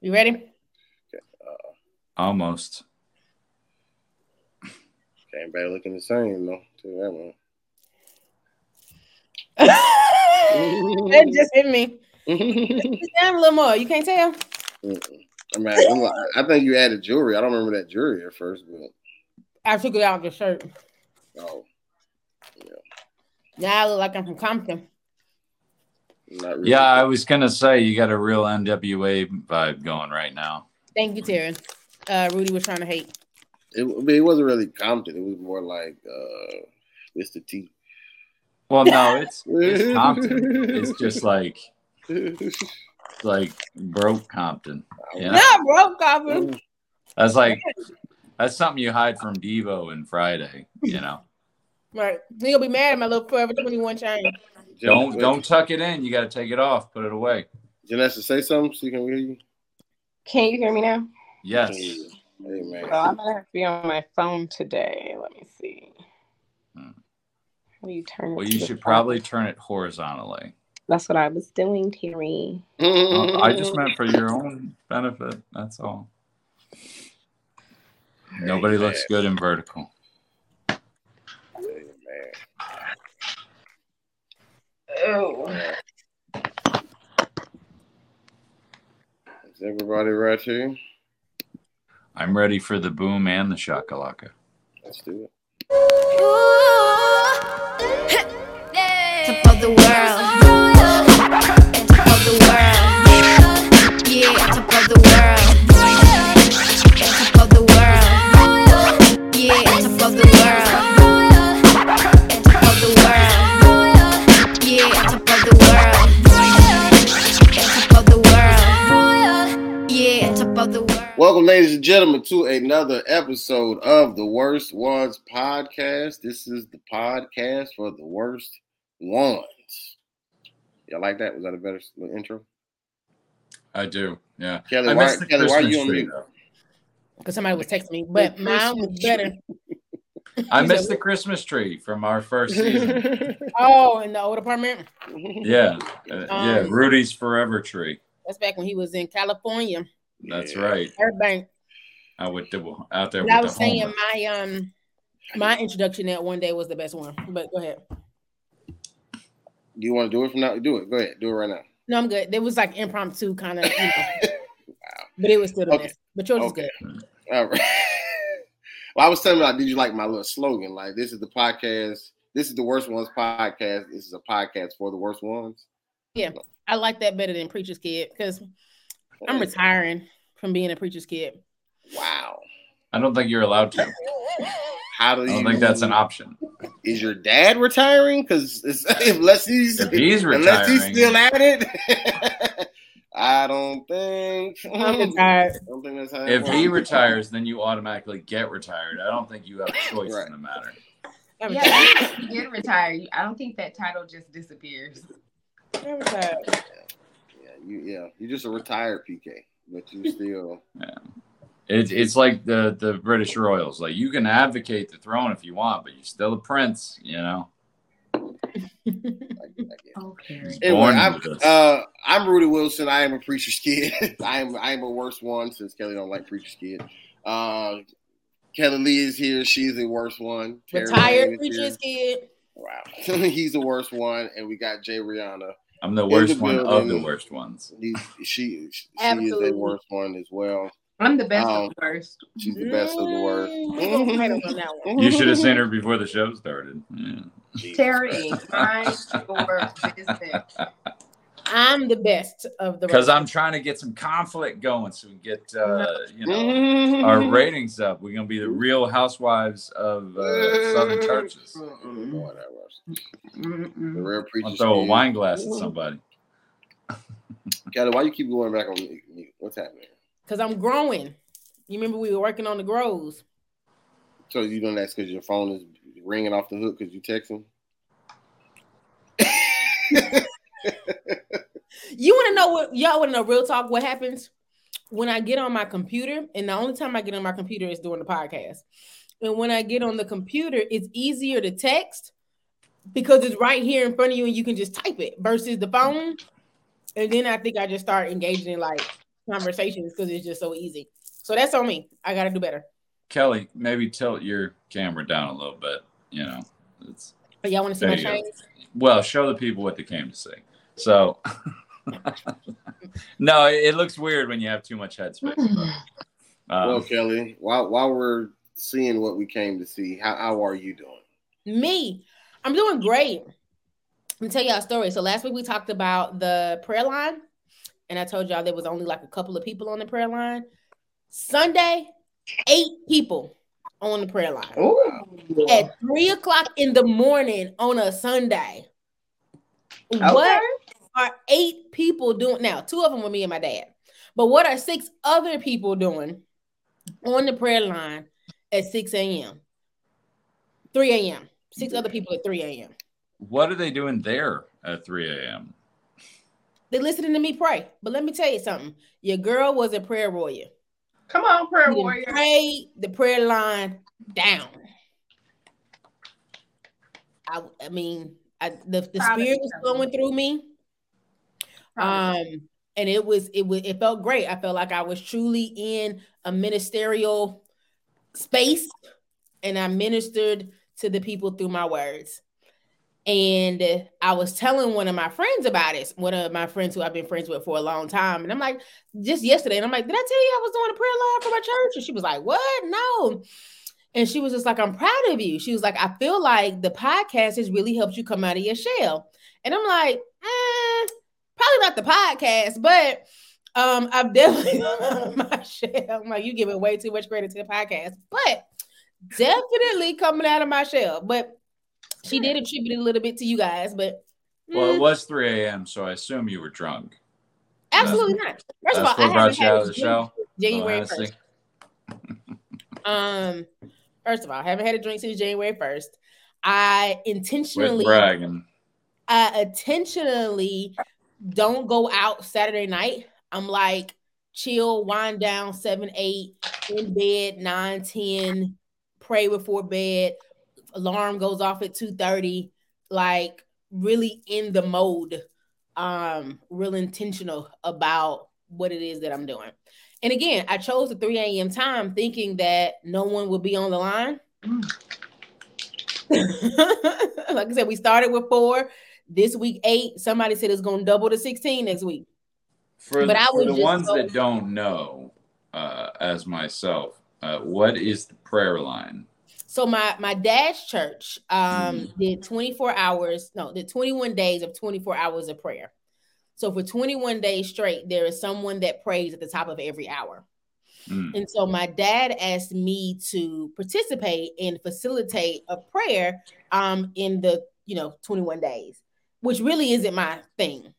You ready? Okay. Almost. Okay, everybody looking the same, though. To that one. That just hit me. Down a little more. You can't tell. Mm-mm. I think you added jewelry. I don't remember that jewelry at first, but I took it out of your shirt. Oh, yeah. Now I look like I'm from Compton. Not really. Yeah, I was gonna say you got a real NWA vibe going right now. Thank you, Terrence. Rudy was trying to hate. It wasn't really Compton. It was more like Mr. T. Well, no, it's Compton. It's just like. Like broke Compton. You know? Yeah, broke Compton. That's like that's something you hide from Devo and Friday, you know. Right. He'll be mad at my little Forever 21 chain. Don't tuck it in. You gotta take it off, put it away. Janessa, say something so you can hear you. Can you hear me now? Yes. Hey, man. Well, I'm gonna have to be on my phone today. Let me see. How do you turn it? Well, you should probably turn it horizontally. That's what I was doing, Terry. Well, I just meant for your own benefit. That's all. Hey, nobody man. Looks good in vertical. Hey, man. Oh. Is everybody right here? I'm ready for the boom and the shakalaka. Let's do it. Tip of the world. The world, yeah, top of the world, top of the world, yeah, top of the world, top of the world, yeah, top of the world, top of the world, yeah, top of the world. Welcome, ladies and gentlemen, to another episode of the Worst Ones Podcast. This is the podcast for the worst ones. Y'all like that? Was that a better intro? I do, yeah. Kelly, why are you on mute? Because somebody was texting me, but mine was better. I missed the Christmas tree from our first season. Oh, in the old apartment? Yeah. Yeah, Rudy's Forever Tree. That's back when he was in California. That's right. Burbank. I went out there with I was the saying homer. my introduction that one day was the best one, but go ahead. Do you want to do it from now? Do it. Go ahead. Do it right now. No, I'm good. It was like impromptu kind of. You know. Wow. But it was still the best. But yours is good. All right. Well, I was telling you, did you like my little slogan? Like, this is the podcast. This is the Worst Ones Podcast. This is a podcast for the worst ones. Yeah. I like that better than Preacher's Kid because I'm retiring from being a Preacher's Kid. Wow. I don't think you're allowed to. I don't think that's an option. Is your dad retiring? Because unless he's still at it, I don't think. I don't think that's how. If he retires, then you automatically get retired. I don't think you have a choice in the matter. Yeah, you get retired. I don't think that title just disappears. You're retired. Yeah, you're just a retired PK, but you still. Yeah. It's like the British royals. Like, you can advocate the throne if you want, but you're still a prince, you know. Okay. Anyway, I'm Rudy Wilson. I am a Preacher's Kid. I am a worst one since Kelly don't like Preacher's Kid. Kelly Lee is here. She's the worst one. Retired Preacher's Kid. Wow. He's the worst one, and we got Jay Rihanna. I'm the worst one of the worst ones. She is the worst one as well. I'm the best of the worst. She's the best of the worst. You should have seen her before the show started. Yeah. Terry, I'm the best of the worst. Because I'm trying to get some conflict going so we can get our ratings up. We're going to be the Real Housewives of Southern Churches. I'll throw a wine glass at somebody. Kelly, why you keep going back on me? What's happening? Because I'm growing. You remember we were working on the grows. So you don't ask because your phone is ringing off the hook because you texting? You want to know what? Y'all want to know real talk what happens? When I get on my computer, and the only time I get on my computer is during the podcast. And when I get on the computer, it's easier to text because it's right here in front of you and you can just type it versus the phone. And then I think I just start engaging in like conversations because it's just so easy. So that's on me. I got to do better. Kelly, maybe tilt your camera down a little bit. You know, it's. But y'all want to see my chains? Well, show the people what they came to see. So, no, it looks weird when you have too much headspace. But, well, Kelly, while we're seeing what we came to see, how are you doing? Me, I'm doing great. Let me tell y'all a story. So last week we talked about the prayer line, and I told y'all there was only like a couple of people on the prayer line. Sunday, 8 people on the prayer line. Ooh. At 3:00 in the morning on a Sunday. Okay. What are 8 people doing? Now, 2 of them were me and my dad. But what are 6 other people doing on the prayer line at 6 a.m.? 3 a.m. 6 other people at 3 a.m. What are they doing there at 3 a.m.? They're listening to me pray. But let me tell you something. Your girl was a prayer warrior. Come on, prayer warrior. Pray the prayer line down. I mean, the spirit was flowing through me. And it felt great. I felt like I was truly in a ministerial space, and I ministered to the people through my words. And I was telling one of my friends about it, one of my friends who I've been friends with for a long time. And I'm like, just yesterday. And I'm like, did I tell you I was doing a prayer line for my church? And she was like, what? No. And she was just like, I'm proud of you. She was like, I feel like the podcast has really helped you come out of your shell. And I'm like, probably not the podcast, but I've definitely gone out of my shell. I'm like, you giving way too much credit to the podcast, but definitely coming out of my shell. But she did attribute it a little bit to you guys, but... Well, it was 3 a.m., so I assume you were drunk. Absolutely not. First of all, I haven't had a drink since January 1st. First of all, I haven't had a drink since January 1st. I intentionally don't go out Saturday night. I'm like, chill, wind down, 7, 8, in bed, 9, 10, pray before bed, alarm goes off at 2:30, like really in the mode, real intentional about what it is that I'm doing. And again, I chose the 3 a.m. time thinking that no one would be on the line. Like I said, we started with 4 this week, 8. Somebody said it's going to double to 16 next week. For the ones that don't know, as myself, what is the prayer line? So my dad's church did 21 days of 24 hours of prayer. So for 21 days straight, there is someone that prays at the top of every hour. Mm. And so my dad asked me to participate and facilitate a prayer in the 21 days, which really isn't my thing.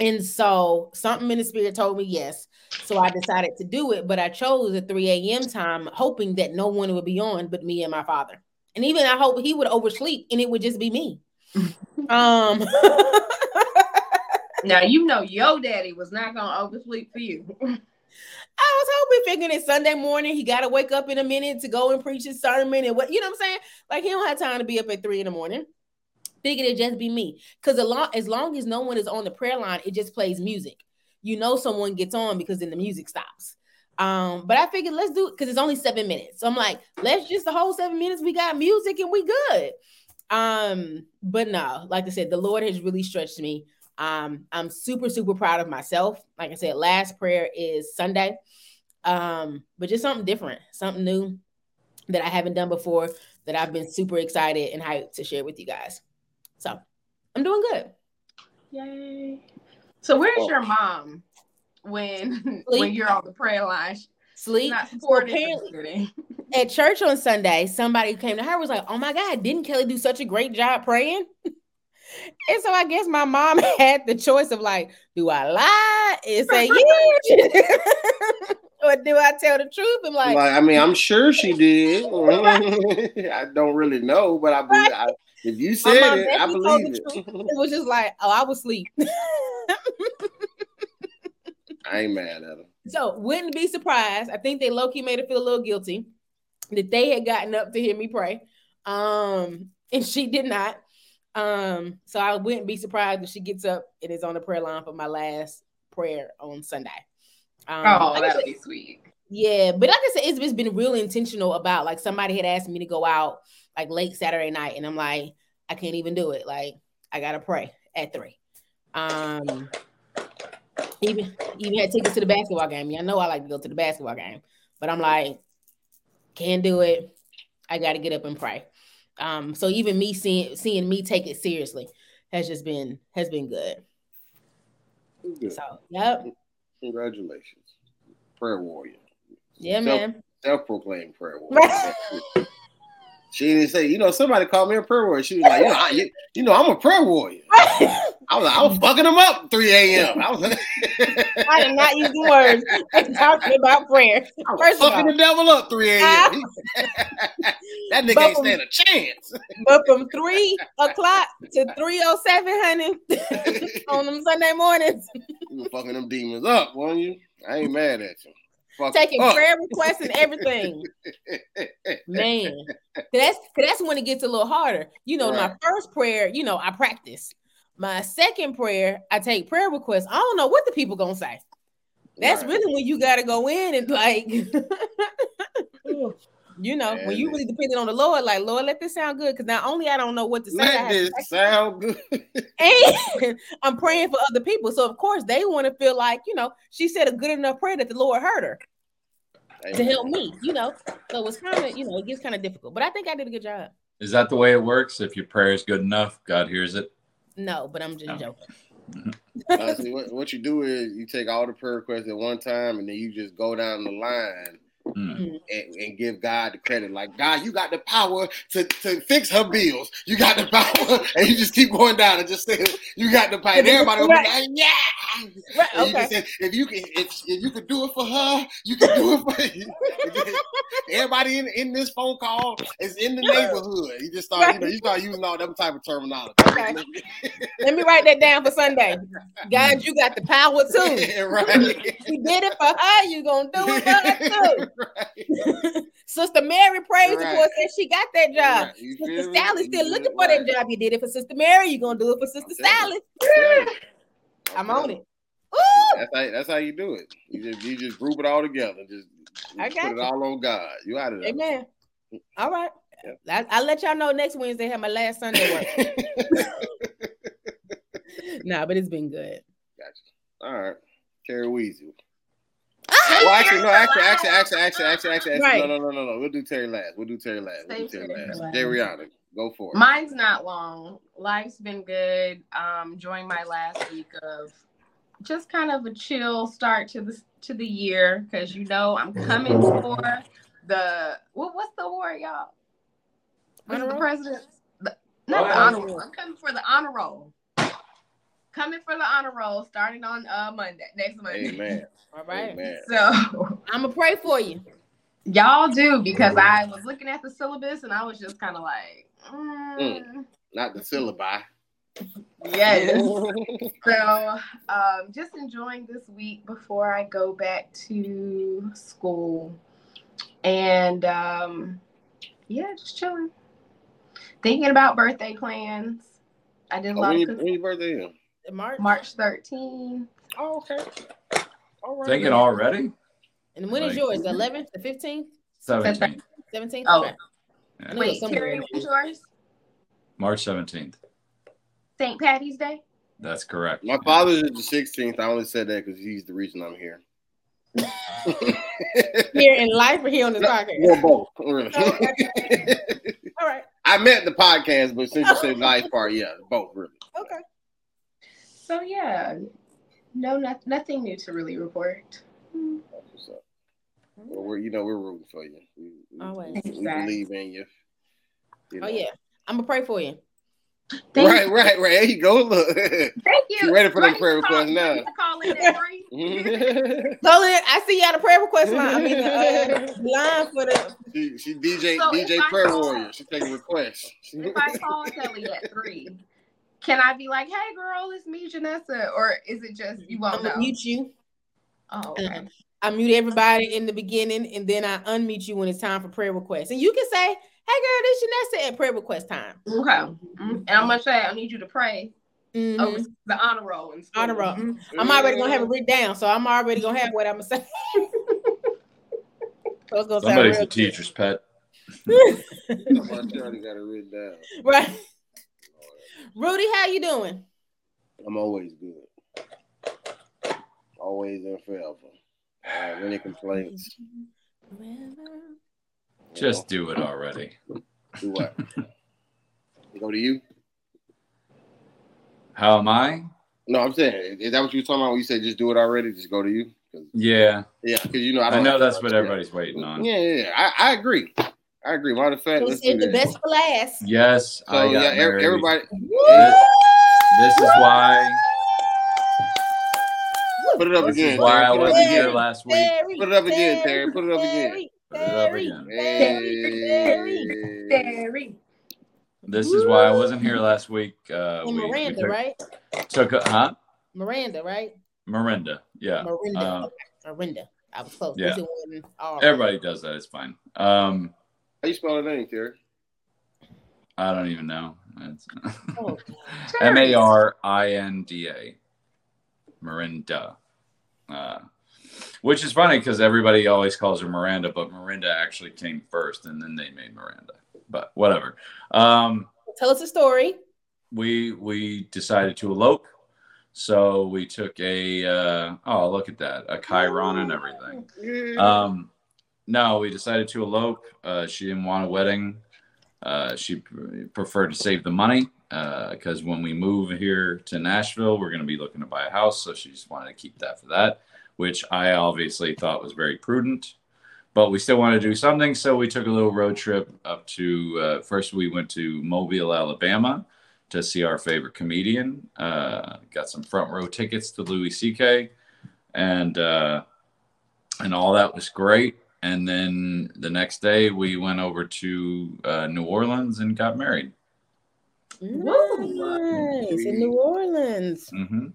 And so something in the spirit told me yes. So I decided to do it, but I chose a 3 a.m. time, hoping that no one would be on but me and my father. And even I hope he would oversleep and it would just be me. Now, your daddy was not going to oversleep for you. I was figuring it's Sunday morning. He got to wake up in a minute to go and preach his sermon. And what, you know what I'm saying? Like, he don't have time to be up at 3 in the morning. Figured it'd just be me. Because as long as no one is on the prayer line, it just plays music. Someone gets on because then the music stops. But I figured let's do it because it's only 7 minutes. So I'm like, let's just the whole 7 minutes. We got music and we good. But no, like I said, the Lord has really stretched me. I'm super, super proud of myself. Like I said, last prayer is Sunday. But just something different, something new that I haven't done before that I've been super excited and hyped to share with you guys. So I'm doing good. Yay. So where's your mom when you're on the prayer line? Sleep. Well, apparently, at church on Sunday, somebody came to her and was like, oh my God, didn't Kelly do such a great job praying? And so I guess my mom had the choice of like, do I lie and say yes? Or do I tell the truth? I'm like, I'm sure she did. Right. I don't really know, but I believe right. If you said it, I believe it. It was just like, oh, I was asleep. I ain't mad at them. So wouldn't be surprised. I think they low-key made her feel a little guilty that they had gotten up to hear me pray. And she did not. So I wouldn't be surprised if she gets up and is on the prayer line for my last prayer on Sunday. Oh, that'll be sweet. Yeah, but like I said, it's been real intentional about, like, somebody had asked me to go out like late Saturday night, and I'm like, I can't even do it. Like, I gotta pray at 3. Even had tickets to the basketball game. Y'all know I like to go to the basketball game, but I'm like, can't do it. I gotta get up and pray. So even me seeing me take it seriously has been good. So yep. Congratulations. Prayer warrior. Yeah, man. Self-proclaimed prayer warrior. She didn't say, somebody called me a prayer warrior. She was like, I'm a prayer warrior. I was fucking them up at 3 a.m. I did not use the words. I'm talking about prayer. I was fucking the devil up 3 a.m. That nigga ain't stand a chance. But from 3 o'clock to 3:07, honey, on them Sunday mornings. You were fucking them demons up, weren't you? I ain't mad at you. Taking prayer requests and everything. Man. That's when it gets a little harder. Right. My first prayer, I practice. My second prayer, I take prayer requests. I don't know what the people going to say. That's right. Really when you got to go in and like, man, when you really depending on the Lord, like, Lord, let this sound good. Because not only I don't know what to say. Let this sound good. And I'm praying for other people. So, of course, they want to feel like, she said a good enough prayer that the Lord heard her. Amen. To help me, So it's kind of, it gets kind of difficult. But I think I did a good job. Is that the way it works? If your prayer is good enough, God hears it? No, but I'm just joking. Mm-hmm. Honestly, what you do is you take all the prayer requests at one time, and then you just go down the line. Mm-hmm. And give God the credit. Like, God, you got the power to fix her bills. You got the power, and you just keep going down and just say, you got the power. And everybody will be like, yeah. Right. Okay. You can say, if you could do it for her, you can do it for you. Everybody in this phone call is in the neighborhood. You just start, right. You start using all that type of terminology. Okay. Let me write that down for Sunday. God, you got the power too. Right. You did it for her. You gonna do it for her too. Right. Sister Mary prays, of course, that she got that job. Right. Sister Sally's still looking for that job. You did it for Sister Mary. You're going to do it for Sister Sally. Yeah. I'm on it. Ooh. That's how you do it. You just group it all together. Just put it all on God. You out of there. Amen. All right. Yeah. I'll let y'all know next Wednesday how my last Sunday work. Nah, but it's been good. Gotcha. All right. Terry Weezy. Well, actually, right. No. We'll do Terry last. Jariana, go for it. Mine's not long. Life's been good. During my last week of just kind of a chill start to the year, because I'm coming for the what's the award, y'all? What's the president? The honor roll. I'm coming for the honor roll. Coming for the honor roll starting on next Monday. Amen. All right. Amen. So I'm going to pray for you. Y'all do, because I was looking at the syllabus and I was just kind of like, not the syllabi. Yes. So just enjoying this week before I go back to school. And just chilling. Thinking about birthday plans. I did love cooking. When your birthday is? March 13th. Oh, okay. All right. Taking already? And when is yours? The 11th? The 15th? 17th. 17th? Oh. Okay. Yeah. Wait, Terry, when's yours? March 17th. St. Patty's Day? That's correct. My father's is the 16th. I only said that because he's the reason I'm here. Here in life or here on the podcast? Well, both. Really. Oh, okay. All right. I meant the podcast, but since you said life part, yeah, both really. Okay. So, yeah, nothing new to really report. What's up? Well, we're rooting for you. Always. We believe in you. Oh, yeah. I'm going to pray for you. Right. There you go. Look. Thank you. You ready for the prayer request now? Call in at 3. Call in. I see you at the prayer request line. I mean, line for the. She DJ prayer warrior. She taking requests. If I call Kelly at 3. Can I be like, hey, girl, it's me, Janessa? Or is it just you won't know? I'm going to mute you. Oh, okay. I mute everybody in the beginning, and then I unmute you when it's time for prayer requests. And you can say, hey, girl, this is Janessa at prayer request time. Okay. Mm-hmm. And I'm going to say, I need you to pray Mm-hmm. Oh, the honor roll. Honor roll. Mm-hmm. I'm already going to have it written down, so I'm already going to have what I'm going to say. Somebody's a teacher's pet. Somebody already got it written down. Right. Rudy, how you doing? I'm always good. Always and forever. I have any complaints. Just do it already. Do what? Go to you. How am I? No, I'm saying, is that what you were talking about when you said just do it already? Just go to you? Yeah. Yeah, because you know I know that's what everybody's waiting on. Yeah. I agree. I agree. Matter of fact, let's do the best for last. Yes. So, I got married. Everybody. This is why. Put it up again. This is why I wasn't here last week. Put it up again, Terry. Put it up again. Put it up again. Terry. This is why I wasn't here last week. Miranda, right? Miranda, right? Miranda, yeah. Miranda. I was close. Yeah. Everybody does that. It's fine. How you spell her name, Terry? I don't even know. Marinda. Miranda. Which is funny because everybody always calls her Miranda, but Miranda actually came first, and then they made Miranda. But whatever. Tell us a story. We decided to elope, so we took a look at that, a Chiron and everything. No, we decided to elope. She didn't want a wedding. She preferred to save the money because when we move here to Nashville, we're going to be looking to buy a house. So she just wanted to keep that for that, which I obviously thought was very prudent. But we still wanted to do something, so we took a little road trip up to, first we went to Mobile, Alabama to see our favorite comedian. Got some front row tickets to Louis CK, and all that was great. And then the next day we went over to New Orleans and got married. Nice, in New Orleans. Mm-hmm.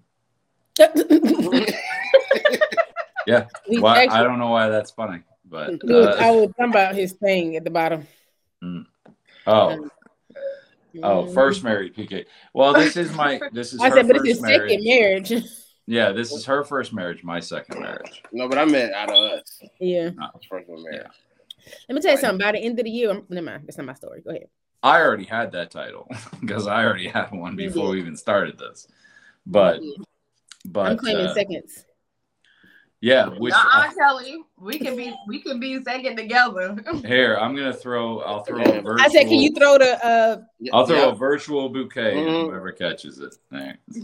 Yeah, I don't know why that's funny. But I was talking about his thing at the bottom. First married PK. Well, this is her second marriage. Yeah, this is her first marriage, my second marriage. No, but I meant out of us. Yeah. No, first one marriage. Yeah. Let me tell you something. By the end of the year, never mind. That's not my story. Go ahead. I already had that title because I already had one before we even started this. But I'm claiming seconds. Yeah, Kelly, we can be second together. Here, I'll throw a virtual. I said, can you throw the? I'll throw a virtual bouquet. Mm-hmm. Whoever catches it, thanks.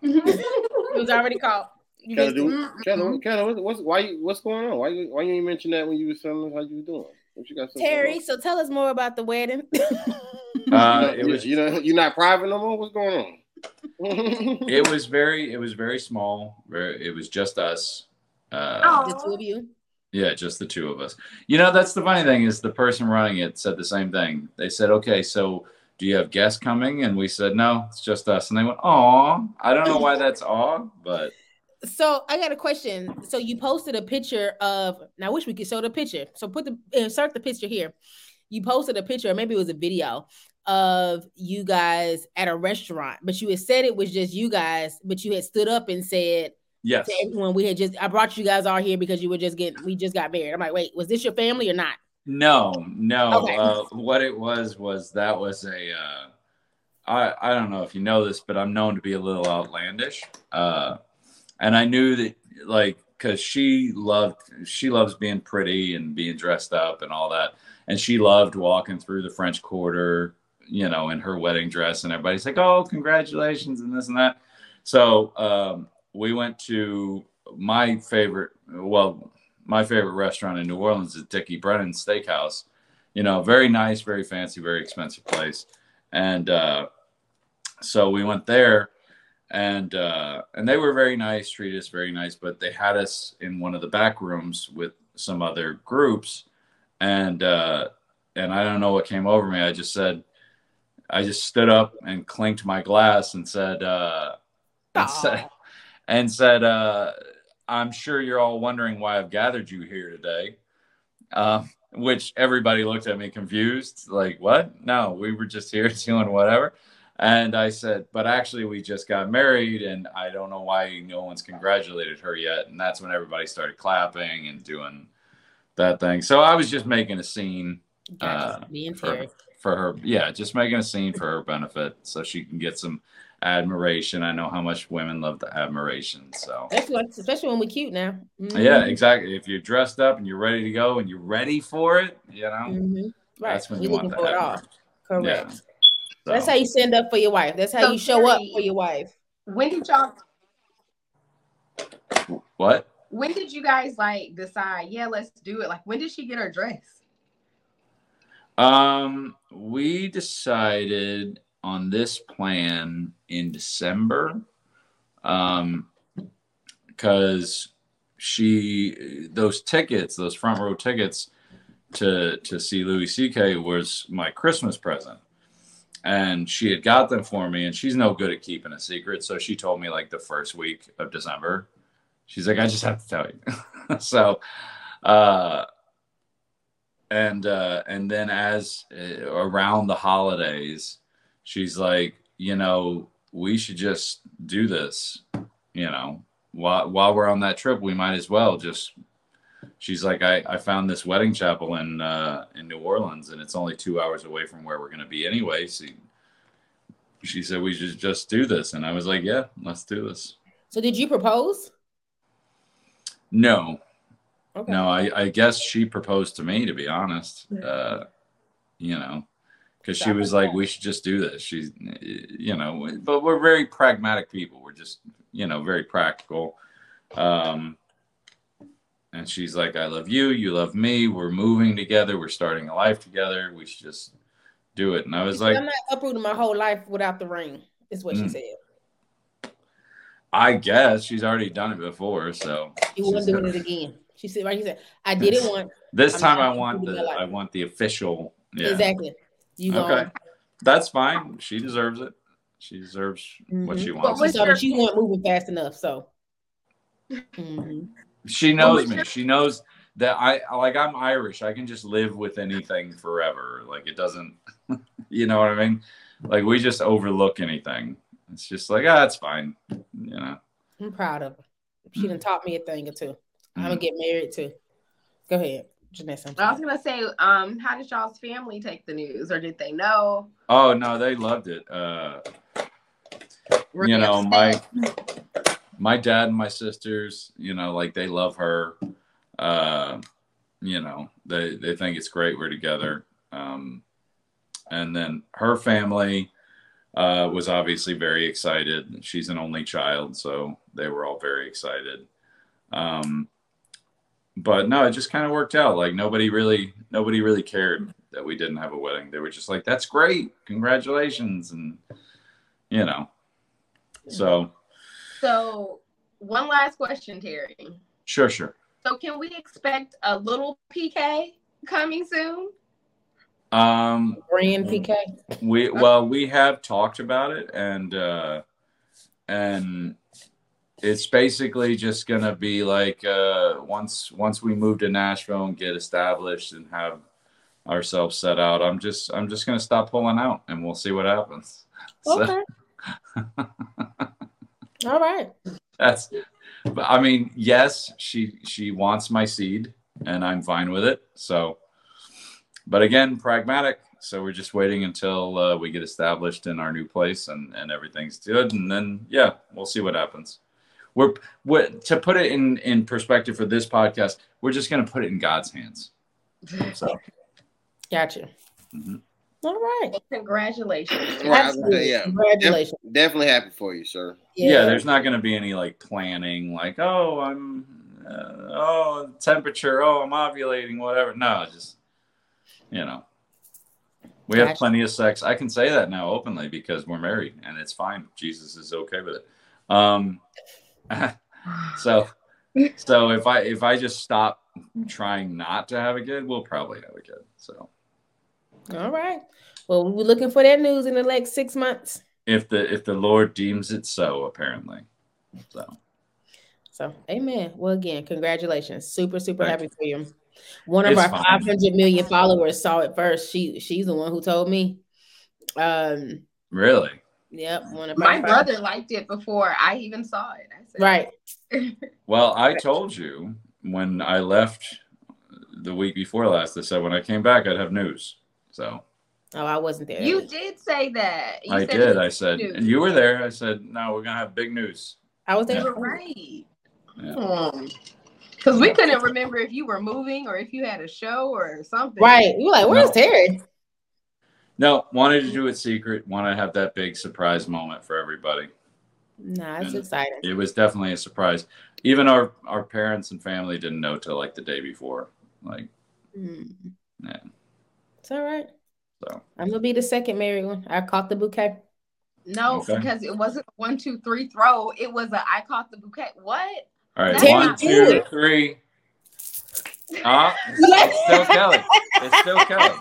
It was already called. What's going on? Why you ain't mention that when you was telling us how you were doing? What you got, Terry? So tell us more about the wedding. You're not private no more. What's going on? It was very small. It was just us. The two of you? Yeah, just the two of us. You know, that's the funny thing is the person running it said the same thing. They said, okay, so do you have guests coming? And we said, no, it's just us. And they went, aw. I don't know why that's aw, but. So I got a question. So you posted a picture of, and I wish we could show the picture. So insert the picture here. You posted a picture, or maybe it was a video, of you guys at a restaurant, but you had said it was just you guys, but you had stood up and said, yes, to everyone, I brought you guys all here because we just got married. I'm like, wait, was this your family or not? No. Okay. What it was that was a, I don't know if you know this, but I'm known to be a little outlandish. And I knew that, like, cause she loves being pretty and being dressed up and all that. And she loved walking through the French Quarter, you know, in her wedding dress, and everybody's like, oh, congratulations, and this and that. So we went to my favorite restaurant in New Orleans is Dickie Brennan's Steakhouse. You know, very nice, very fancy, very expensive place. And so we went there, and they were very nice, treated us very nice, but they had us in one of the back rooms with some other groups. And I don't know what came over me. I just stood up and clinked my glass and said, I'm sure you're all wondering why I've gathered you here today. Which everybody looked at me confused, like, what? No, we were just here doing whatever. And I said, but actually we just got married and I don't know why no one's congratulated her yet. And that's when everybody started clapping and doing that thing. So I was just making a scene for her. Yeah, just making a scene for her benefit so she can get some admiration. I know how much women love the admiration. So especially when we're cute now. Mm-hmm. Yeah, exactly. If you're dressed up and you're ready to go and you're ready for it, you know, mm-hmm. Right. That's when you're looking for it all. Correct. Yeah. So. That's how you stand up for your wife. That's how you show up for your wife. When did y'all? What? When did you guys like decide? Yeah, let's do it. Like, when did she get her dress? We decided on this plan in December, because those front row tickets to see Louis CK was my Christmas present. And she had got them for me, and she's no good at keeping a secret. So she told me like the first week of December. She's like, I just have to tell you. So, and then around the holidays, she's like, you know, we should just do this. You know, while we're on that trip, we might as well just. She's like, I found this wedding chapel in New Orleans, and it's only 2 hours away from where we're going to be anyway. So she said, we should just do this. And I was like, yeah, let's do this. So did you propose? No. Okay. No, I guess she proposed to me, to be honest, you know, because she was like, we should just do this. She's, you know, but we're very pragmatic people. We're just, you know, very practical. And she's like, I love you. You love me. We're moving together. We're starting a life together. We should just do it. And I was like, I'm not uprooting my whole life without the ring, is what she said. I guess she's already done it before. So she wasn't doing it again. She said, right? She said, I did it once. This time I want the official. Yeah. Exactly. Okay. That's fine. She deserves it. She deserves what she wants. She wasn't moving fast enough. So. Mm-hmm. She knows me. She knows that I'm Irish. I can just live with anything forever. Like it doesn't, you know what I mean? Like we just overlook anything. It's just like, it's fine. You know, I'm proud of her. She done taught me a thing or two. Mm-hmm. I'm gonna get married too. Go ahead, Janessa. I was gonna say, how did y'all's family take the news, or did they know? Oh no, they loved it. You know, my dad and my sisters, you know, like they love her. You know, they think it's great we're together. And then her family was obviously very excited. She's an only child, so they were all very excited. But no, it just kind of worked out. Like nobody really cared that we didn't have a wedding. They were just like, "That's great, congratulations," and you know, so. So one last question, Terry. Sure. So can we expect a little PK coming soon? Grand PK. We have talked about it, and it's basically just gonna be like once we move to Nashville and get established and have ourselves set out, I'm just gonna stop pulling out and we'll see what happens. Okay. So. All right. Yes, she wants my seed and I'm fine with it. So, but again, pragmatic. So we're just waiting until we get established in our new place and everything's good. And then, yeah, we'll see what happens. We're to put it in perspective for this podcast, we're just going to put it in God's hands. So. Gotcha. Mm-hmm. All right. Well, congratulations. Yeah. Congratulations. Definitely happy for you, sir. Yeah, there's not going to be any like planning, like, oh, I'm, temperature, oh, I'm ovulating, whatever. No, just, you know, we have plenty of sex. I can say that now openly because we're married and it's fine. Jesus is okay with it. So if I just stop trying not to have a kid, we'll probably have a kid. So. All right. Well, we're looking for that news in the next 6 months. If the Lord deems it so, apparently. So amen. Well, again, congratulations. Super, super happy for you. One of our 500 million followers saw it first. She's the one who told me. Really? Yep. My brother liked it before I even saw it. I said, right. Well, I told you when I left the week before last, I said when I came back, I'd have news. So. Oh, I wasn't there. You did say that. You I said did. I said, news. And you were there. I said, no, we're going to have big news. I was there. You were right. Yeah. Because we couldn't remember if you were moving or if you had a show or something. Right. You were like, where's Terry? No, wanted to do it secret. Want to have that big surprise moment for everybody. Nah, it's exciting. It was definitely a surprise. Even our parents and family didn't know till like the day before. Like, yeah. It's all right. So I'm gonna be the second married one. I caught the bouquet. No, okay. Because it wasn't 1, 2, 3 throw. It was a I caught the bouquet. What? All right, Terry, 1, 2, 3. It's still Kelly. It's still Kelly.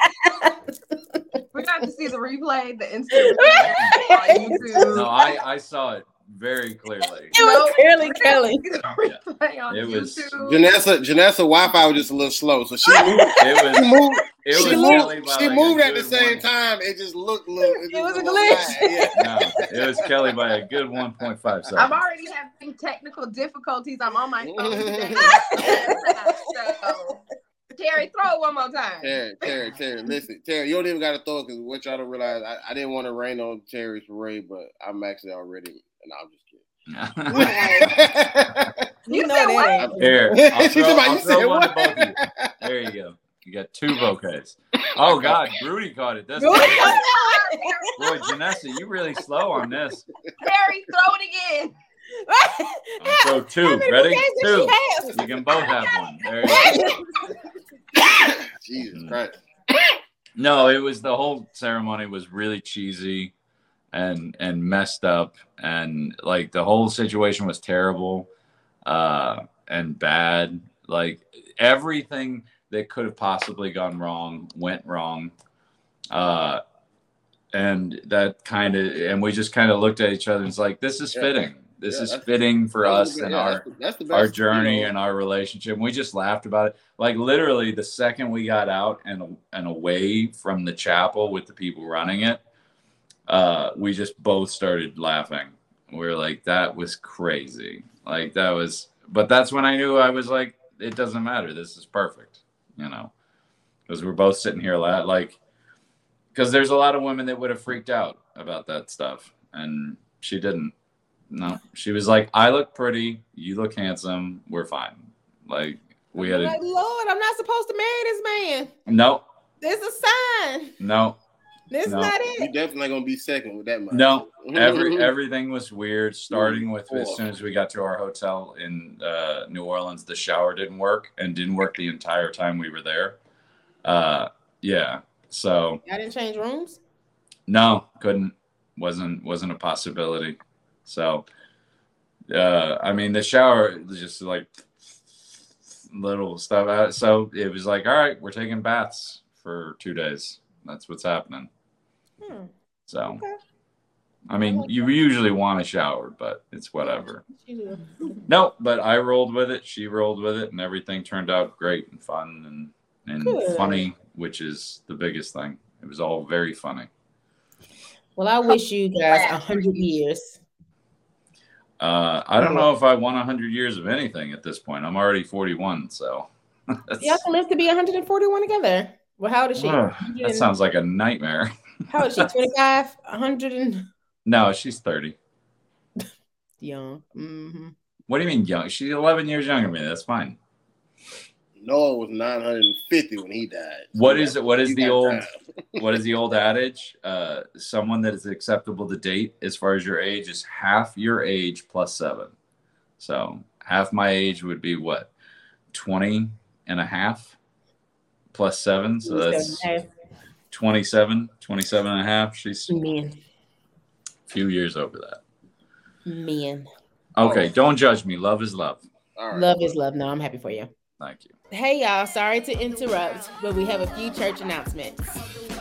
We're gonna have to see the replay, the instant replay on YouTube. No, I saw it very clearly. It was clearly Kelly. It was Janessa Wi-Fi was just a little slow, so she moved. She moved at the same time. It just looked little. It was a glitch. Yeah. No, it was Kelly by a good 1.5 seconds. I'm already having technical difficulties. I'm on my phone today. So, Terry, throw it one more time. Terry, listen. Terry, you don't even got to throw it because what y'all don't realize, I didn't want to rain on Terry's parade, but I'm actually already, and I'm just kidding. You said what? Here, I'll throw one above you. There you go. You got 2 bouquets. Oh, God. Rudy caught it. That's Boy, Janessa, you really slow on this. Terry, throw it again. I'll throw 2. Ready? 2. You can both have one. There you go. Jesus Christ. No, it was the whole ceremony was really cheesy and messed up. And, like, the whole situation was terrible and bad. Like, everything that could have possibly gone wrong went wrong, and that kind of, and we just kind of looked at each other and it's like, this is fitting. This is fitting for us and our journey and our relationship. And we just laughed about it. Like literally, the second we got out and away from the chapel with the people running it, we just both started laughing. We were like, that was crazy. Like that was, but that's when I knew I was like, it doesn't matter. This is perfect. You know, because we're both sitting here a lot, like, because there's a lot of women that would have freaked out about that stuff. And she didn't. No, she was like, I look pretty. You look handsome. We're fine. Like, we had like, Lord, I'm not supposed to marry this man. No. There's a sign. No. This is not it. You're definitely going to be second with that much. No. Everything was weird, starting with as soon as we got to our hotel in New Orleans, the shower didn't work the entire time we were there. Yeah. So. Y'all didn't change rooms? No, couldn't. Wasn't a possibility. So, I mean, the shower was just like little stuff out. So it was like, all right, we're taking baths for 2 days. That's what's happening. So, okay. I mean, you usually want a shower, but it's whatever. No, but I rolled with it. She rolled with it, and everything turned out great and fun and funny, which is the biggest thing. It was all very funny. Well, I wish you guys 100 years. I don't know if I want 100 years of anything at this point. I'm already 41, so. Y'all can live to be 141 together. Well, how old is she? That sounds like a nightmare. How old is she? 25? 100 and... No, she's 30. Young. Mm-hmm. What do you mean young? She's 11 years younger than me. That's fine. Noah was 950 when he died. What is the old adage? Someone that is acceptable to date as far as your age is half your age plus 7. So half my age would be what? 20 and a half? Plus 7, so that's 27 and a half. She's a few years over that. Man. Okay, don't judge me. Love is love. All right. Love is love. No, I'm happy for you. Thank you. Hey, y'all. Sorry to interrupt, but we have a few church announcements.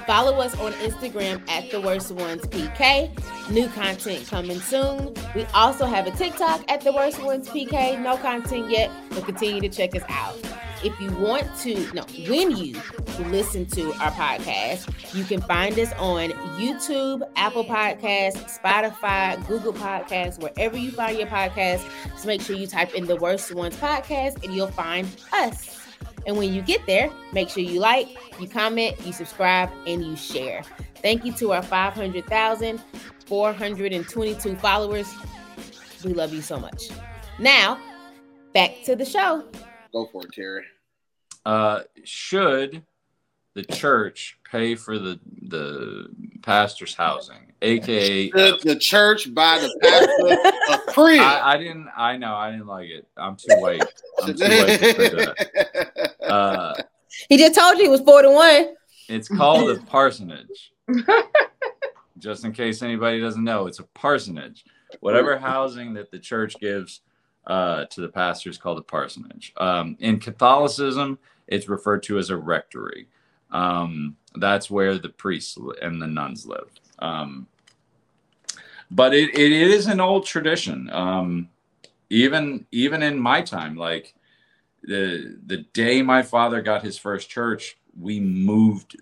Follow us on Instagram at TheWorstOnesPK. New content coming soon. We also have a TikTok at TheWorstOnesPK. No content yet, but continue to check us out. if you want to, no, when you listen to our podcast, you can find us on YouTube, Apple Podcasts, Spotify, Google Podcasts, wherever you find your podcast. Just make sure you type in The Worst Ones Podcast and you'll find us. And when you get there, make sure you like, you comment, you subscribe, and you share. Thank you to our 500,422 followers. We love you so much. Now, back to the show. Go for it, Terry. Should the church pay for the pastor's housing, aka should the church buy the pastor a crib? I know I didn't like it. I'm too late to that. He just told you it was 4-1. It's called a parsonage. Just in case anybody doesn't know, it's a parsonage. Whatever housing that the church gives to the pastor is called a parsonage. In Catholicism, it's referred to as a rectory. That's where the priests and the nuns live. But it is an old tradition. Even in my time, like the day my father got his first church, we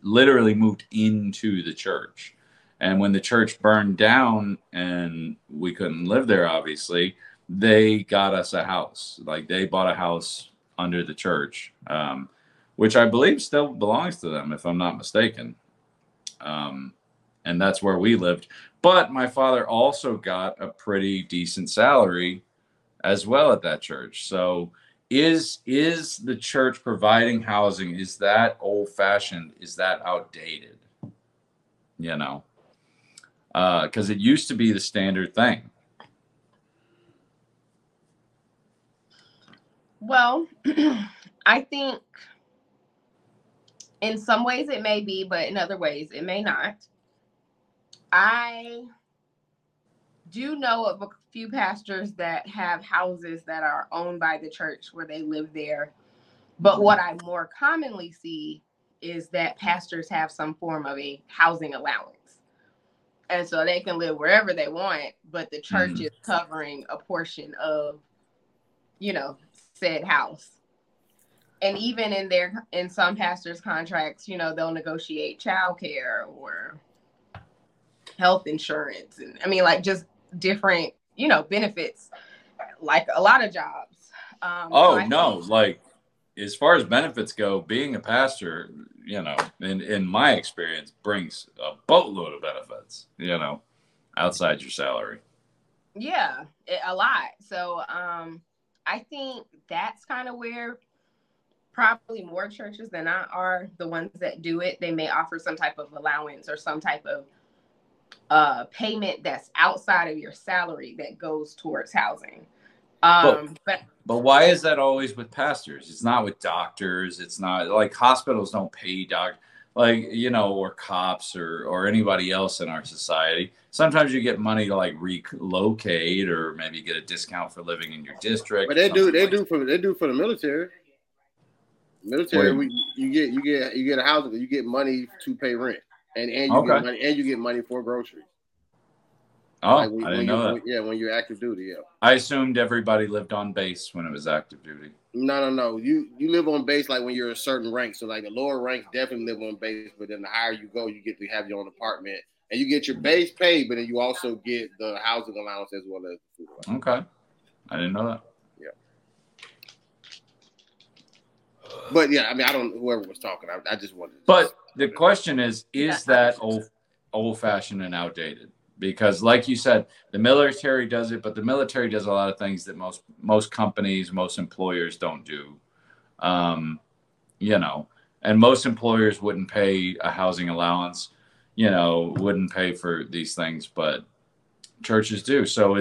literally moved into the church. And when the church burned down and we couldn't live there, obviously, they got us a house. Like, they bought a house under the church, which I believe still belongs to them, if I'm not mistaken. And that's where we lived. But my father also got a pretty decent salary as well at that church. So is the church providing housing? Is that old-fashioned? Is that outdated? You know? Because it used to be the standard thing. Well, I think in some ways it may be, but in other ways it may not. I do know of a few pastors that have houses that are owned by the church where they live there. But what I more commonly see is that pastors have some form of a housing allowance. And so they can live wherever they want, but the church is covering a portion of, you know, said house. And even in some pastors' contracts, you know, they'll negotiate childcare or health insurance. And I mean, like, just different, you know, benefits, like a lot of jobs. Like, as far as benefits go, being a pastor, you know, in my experience, brings a boatload of benefits, you know, outside your salary. Yeah, a lot. So I think that's kind of where probably more churches than not are the ones that do it. They may offer some type of allowance or some type of payment that's outside of your salary that goes towards housing. But why is that always with pastors? It's not with doctors. It's not like hospitals don't pay doctors, like, you know, or cops or anybody else in our society. Sometimes you get money to like relocate or maybe get a discount for living in your district. But they do for the military. Military, you get a housing, you get money to pay rent, and you get money for groceries. Oh, like I didn't know that. Yeah, when you're active duty, yeah. I assumed everybody lived on base when it was active duty. No. You live on base like when you're a certain rank. So like the lower ranks definitely live on base, but then the higher you go, you get to have your own apartment. And you get your base paid, but then you also get the housing allowance as well as the food allowance. Okay. I didn't know that. Yeah. But yeah, I mean, I don't, whoever was talking, I just wanted to. But the question is that old-fashioned and outdated? Because like you said, the military does it, but the military does a lot of things that most companies, most employers don't do, you know, and most employers wouldn't pay a housing allowance, you know, wouldn't pay for these things, but churches do. So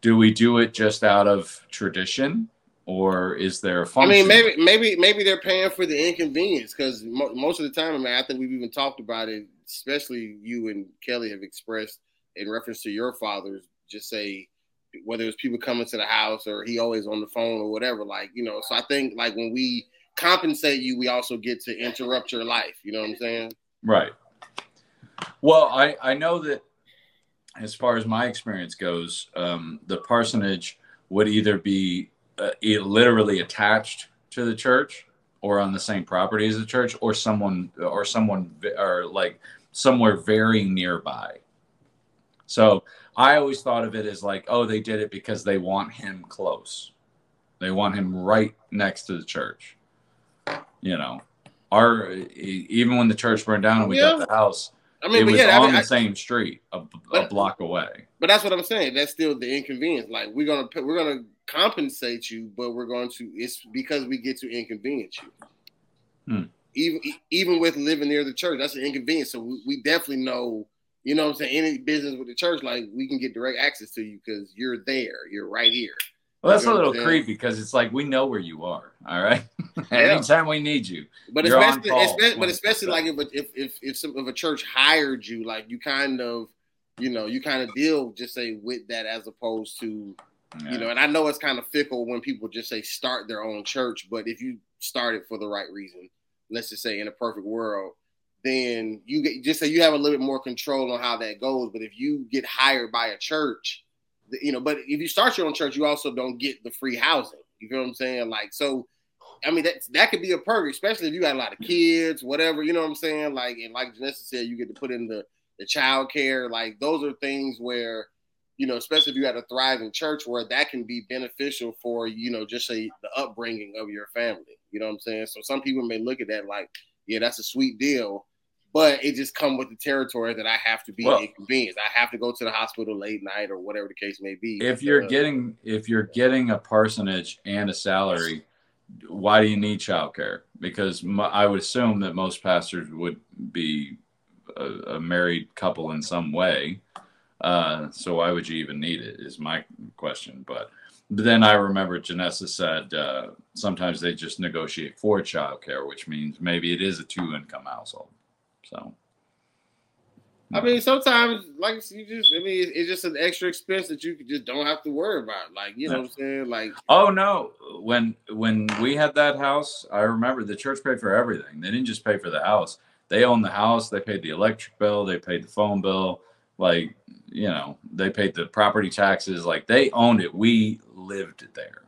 do we do it just out of tradition? Or is there a function? I mean, maybe they're paying for the inconvenience because most of the time, I mean, I think we've even talked about it, especially you and Kelly have expressed in reference to your father's, just say, whether it's people coming to the house or he always on the phone or whatever, like, you know, so I think like when we compensate you, we also get to interrupt your life. You know what I'm saying? Right. Well, I know that as far as my experience goes, the parsonage would either be literally attached to the church or on the same property as the church or someone or like somewhere very nearby. So I always thought of it as like, oh, they did it because they want him close. They want him right next to the church. You know, even when the church burned down and we got the house, it was on the same street, a block away. But that's what I'm saying. That's still the inconvenience. Like we're gonna compensate you, but it's because we get to inconvenience you. Hmm. Even with living near the church, that's an inconvenience. So we definitely know. You know what I'm saying? Any business with the church, like, we can get direct access to you because you're there. You're right here. Well, that's a little creepy because it's like we know where you are, all right? Anytime we need you. But especially like if a church hired you, like, you kind of deal, just say, with that as opposed to, you know, and I know it's kind of fickle when people just say start their own church, but if you start it for the right reason, let's just say in a perfect world, then you get, just say you have a little bit more control on how that goes. But if you get hired by a church, you know, but if you start your own church, you also don't get the free housing. You feel what I'm saying? Like, so, I mean, that could be a perk, especially if you got a lot of kids, whatever, you know what I'm saying? Like, and like Janessa said, you get to put in the child care. Like, those are things where, you know, especially if you had a thriving church where that can be beneficial for, you know, just say the upbringing of your family. You know what I'm saying? So some people may look at that like, yeah, that's a sweet deal. But it just come with the territory that I have to be inconvenienced. I have to go to the hospital late night or whatever the case may be. If you're getting a parsonage and a salary, why do you need childcare? Because I would assume that most pastors would be a married couple in some way. So why would you even need it is my question. But then I remember Janessa said sometimes they just negotiate for childcare, which means maybe it is a two-income household. So, I mean, sometimes like it's just an extra expense that you just don't have to worry about. Like, you know what I'm saying? Like, oh no, when we had that house, I remember the church paid for everything. They didn't just pay for the house. They owned the house. They paid the electric bill. They paid the phone bill. Like, you know, they paid the property taxes. Like, they owned it. We lived there,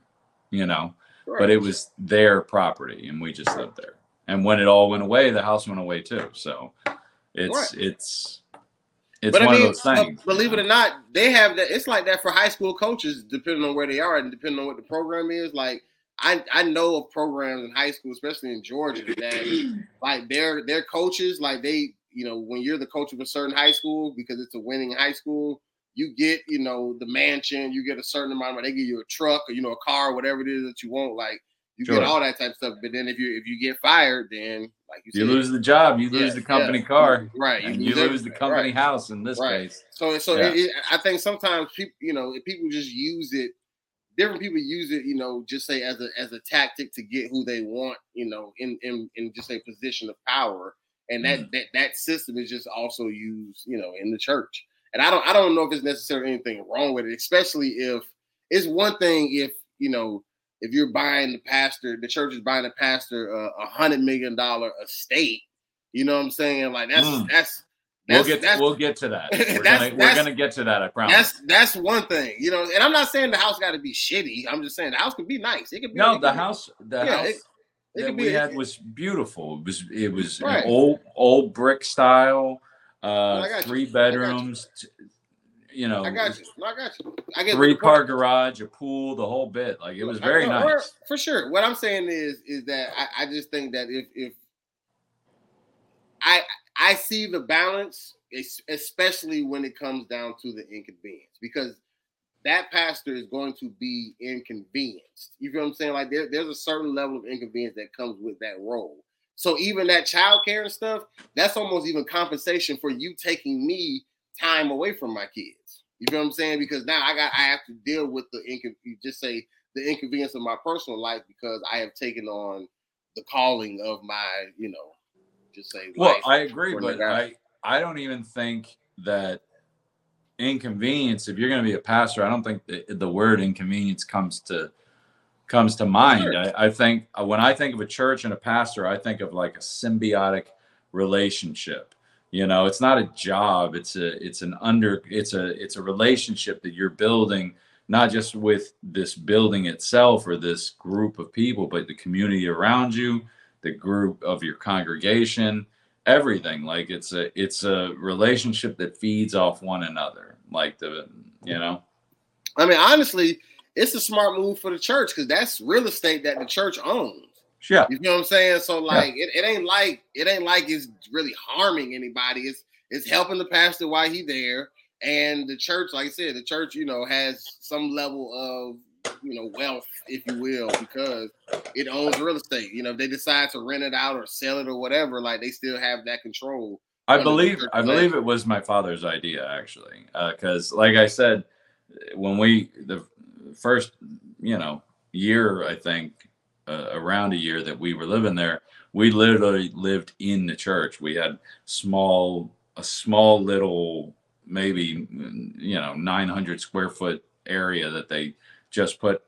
you know, right. But it was their property and we just lived there. And when it all went away, the house went away too. So it's one of those things. Believe it or not, they have that. It's like that for high school coaches, depending on where they are and depending on what the program is. Like I know of programs in high school, especially in Georgia, that like their coaches, like they, you know, when you're the coach of a certain high school because it's a winning high school, you get, you know, the mansion, you get a certain amount of, they give you a truck or, you know, a car, whatever it is that you want. Like, you get all that type of stuff, but then if you get fired, then like you said, you lose the job, you lose the company car, right? And you lose the company house in this case. So I think sometimes people, you know, if people just use it, different people use it, you know, just say as a tactic to get who they want, you know, in just a position of power, and that system is just also used, you know, in the church. And I don't know if it's necessarily anything wrong with it, especially if it's one thing if you know. If you're buying the pastor, the church is buying the pastor $100 million estate. You know what I'm saying? Like we'll get to that. We're gonna get to that. I promise. That's one thing, you know. And I'm not saying the house got to be shitty. I'm just saying the house could be nice. It could be the house that we had was beautiful. It was an old brick style, 3 bedrooms. You know, I got you. I get 3-car garage, a pool, the whole bit. Like it was very nice for sure. What I'm saying is that I just think that if I see the balance, especially when it comes down to the inconvenience, because that pastor is going to be inconvenienced. You feel what I'm saying? Like there's a certain level of inconvenience that comes with that role. So even that childcare and stuff, that's almost even compensation for you taking me time away from my kids. You feel what I'm saying? Because now I have to deal with the inconvenience of my personal life because I have taken on the calling of my, you know, just say. Well, life. I agree, but I don't even think that inconvenience. If you're going to be a pastor, I don't think the word inconvenience comes to mind. I think when I think of a church and a pastor, I think of like a symbiotic relationship. You know, it's not a job. It's a relationship that you're building not just with this building itself or this group of people, but the community around you, the group of your congregation, everything. Like it's a relationship that feeds off one another. Like I mean, honestly, it's a smart move for the church because that's real estate that the church owns. Yeah, you know what I'm saying. So like, yeah. it ain't like it's really harming anybody. It's helping the pastor while he's there. And the church, like I said, the church, you know, has some level of, you know, wealth, if you will, because it owns real estate. You know, if they decide to rent it out or sell it or whatever, like they still have that control. I believe it was my father's idea, actually, because like I said, when the first, you know, year, I think around a year that we were living there, we literally lived in the church. We had a small little, maybe, you know, 900 square foot area that they just put,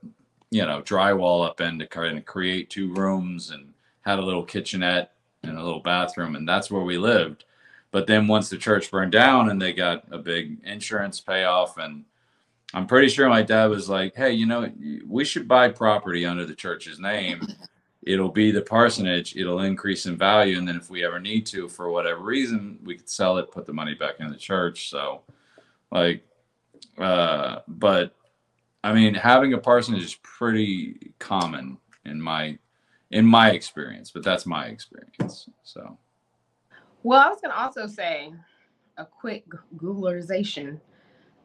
you know, drywall up in to kind of create two rooms, and had a little kitchenette and a little bathroom. And that's where we lived. But then once the church burned down and they got a big insurance payoff, and I'm pretty sure my dad was like, hey, you know, we should buy property under the church's name. It'll be the parsonage. It'll increase in value. And then if we ever need to, for whatever reason, we could sell it, put the money back in the church. So like, but I mean, having a parsonage is pretty common in my experience, but that's my experience. So. Well, I was going to also say a quick Googleization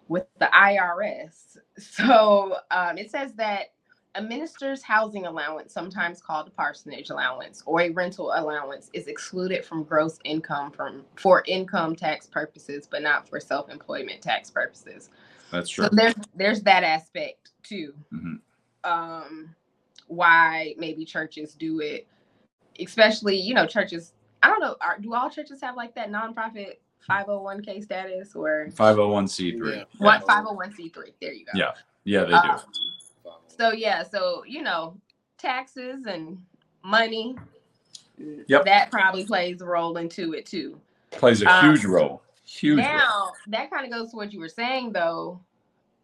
with the IRS. So it says that a minister's housing allowance, sometimes called a parsonage allowance or a rental allowance, is excluded from gross income for income tax purposes, but not for self-employment tax purposes. That's true. So there's that aspect too. Mm-hmm. Why maybe churches do it, especially, you know, churches. I don't know. Do all churches have like that nonprofit 501k status or 501c3? Yeah. What 501c3? There you go. Yeah, they do. So, yeah, so, you know, taxes and money, yep, that probably plays a role into it, too. Plays a huge role. Huge now, role. Now, that kind of goes to what you were saying, though.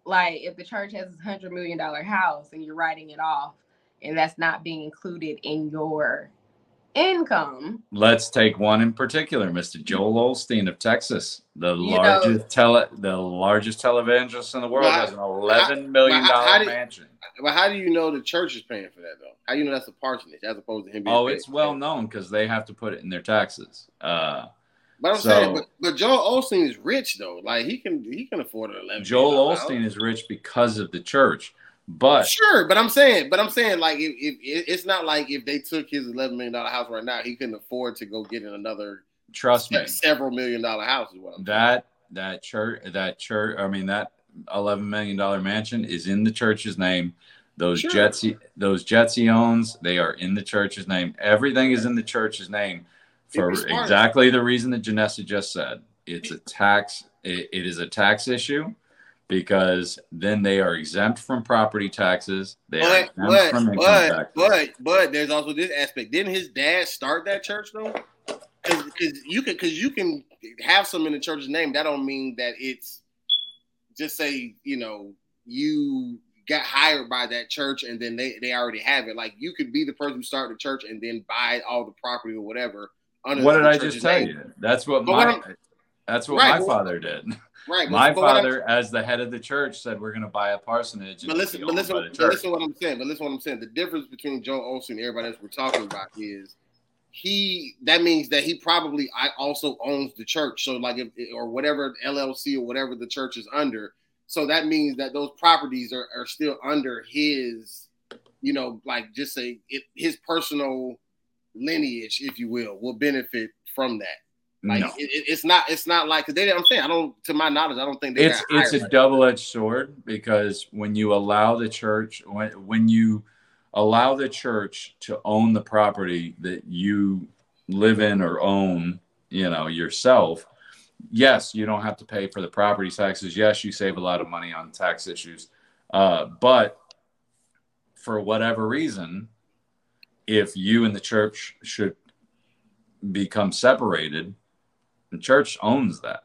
Like, if the church has a $100 million house and you're writing it off, and that's not being included in your income. Let's take one in particular, Mr. Joel Osteen of Texas, the largest televangelist in the world, has an $11 million mansion. But how do you know the church is paying for that, though? How do you know that's a parsonage as opposed to him being? Oh, it's well known because they have to put it in their taxes. But I'm saying, but Joel Osteen is rich though. Like he can afford an $11 million. Joel Osteen is rich because of the church. But sure, but I'm saying, like, if it's not like if they took his $11 million house right now, he couldn't afford to go get in another. Trust me, several $1 million house. Is what I'm that saying. That church. I mean, that $11 million mansion is in the church's name. Those jets he owns, they are in the church's name. Everything is in the church's name for exactly the reason that Janessa just said. It's a tax. It is a tax issue. Because then they are exempt from property taxes. They are exempt from income taxes. But there's also this aspect. Didn't his dad start that church though? Because you can have some in the church's name. That don't mean that it's just say, you know, you got hired by that church and then they already have it. Like you could be the person who started the church and then buy all the property or whatever. What did I just tell you? That's what my father did. Right. My father, as the head of the church, said we're going to buy a parsonage. But listen to what I'm saying. The difference between Joel Osteen and everybody else we're talking about is that means that he probably also owns the church. So like or whatever LLC or whatever the church is under. So that means that those properties are still under his, you know, like just say his personal lineage, if you will benefit from that. Like no. It's not like to my knowledge, I don't think they it's a double-edged sword, because when you allow the church to own the property that you live in or own, you know, yourself, yes, you don't have to pay for the property taxes. Yes, you save a lot of money on tax issues. But for whatever reason, if you and the church should become separated, the church owns that.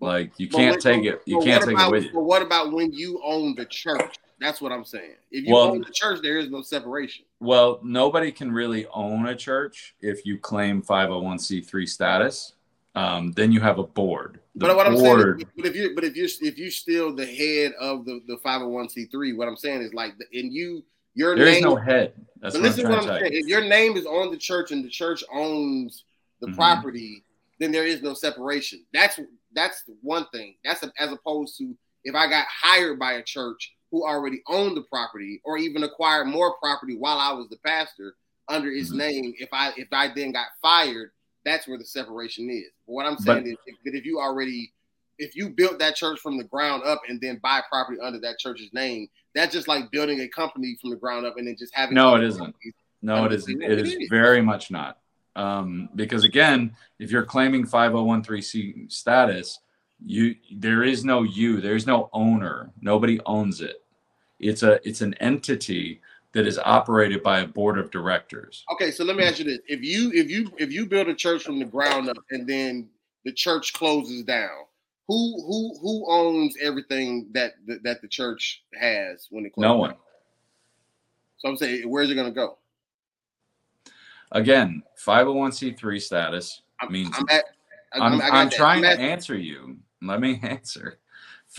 Like you can't take it. You can't take it with you. But what about when you own the church? That's what I'm saying. If you own the church, there is no separation. Well, nobody can really own a church if you claim 501c3 status. Then you have a board. But what I'm saying is, if you're still the head of the 501c3, what I'm saying is like, and your name. There's no head. That's what I'm trying to tell you. If your name is on the church and the church owns the property, then there is no separation. That's one thing. As opposed to if I got hired by a church who already owned the property, or even acquired more property while I was the pastor under its name. If I then got fired, that's where the separation is. But what I'm saying is that if you built that church from the ground up and then buy property under that church's name, that's just like building a company from the ground up and then just having. No, it isn't. No, it isn't. It is very much not. Because again, if you're claiming 501c3 status, there is no owner. Nobody owns it. It's an entity that is operated by a board of directors. Okay, so let me ask you this: if you build a church from the ground up and then the church closes down, who owns everything that the church has when it closes? No one. Down? So I'm saying, where's it going to go? Again, 501c3 status means I'm trying to answer you. Let me answer.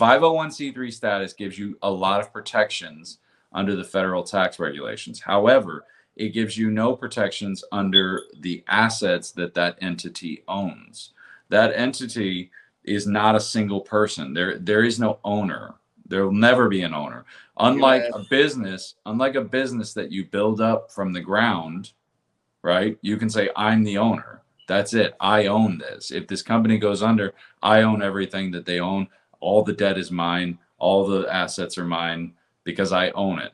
501c3 status gives you a lot of protections under the federal tax regulations. However, it gives you no protections under the assets that entity owns. That entity is not a single person. There is no owner. There will never be an owner. Unlike a business that you build up from the ground, right? You can say, I'm the owner. That's it. I own this. If this company goes under, I own everything that they own. All the debt is mine. All the assets are mine because I own it.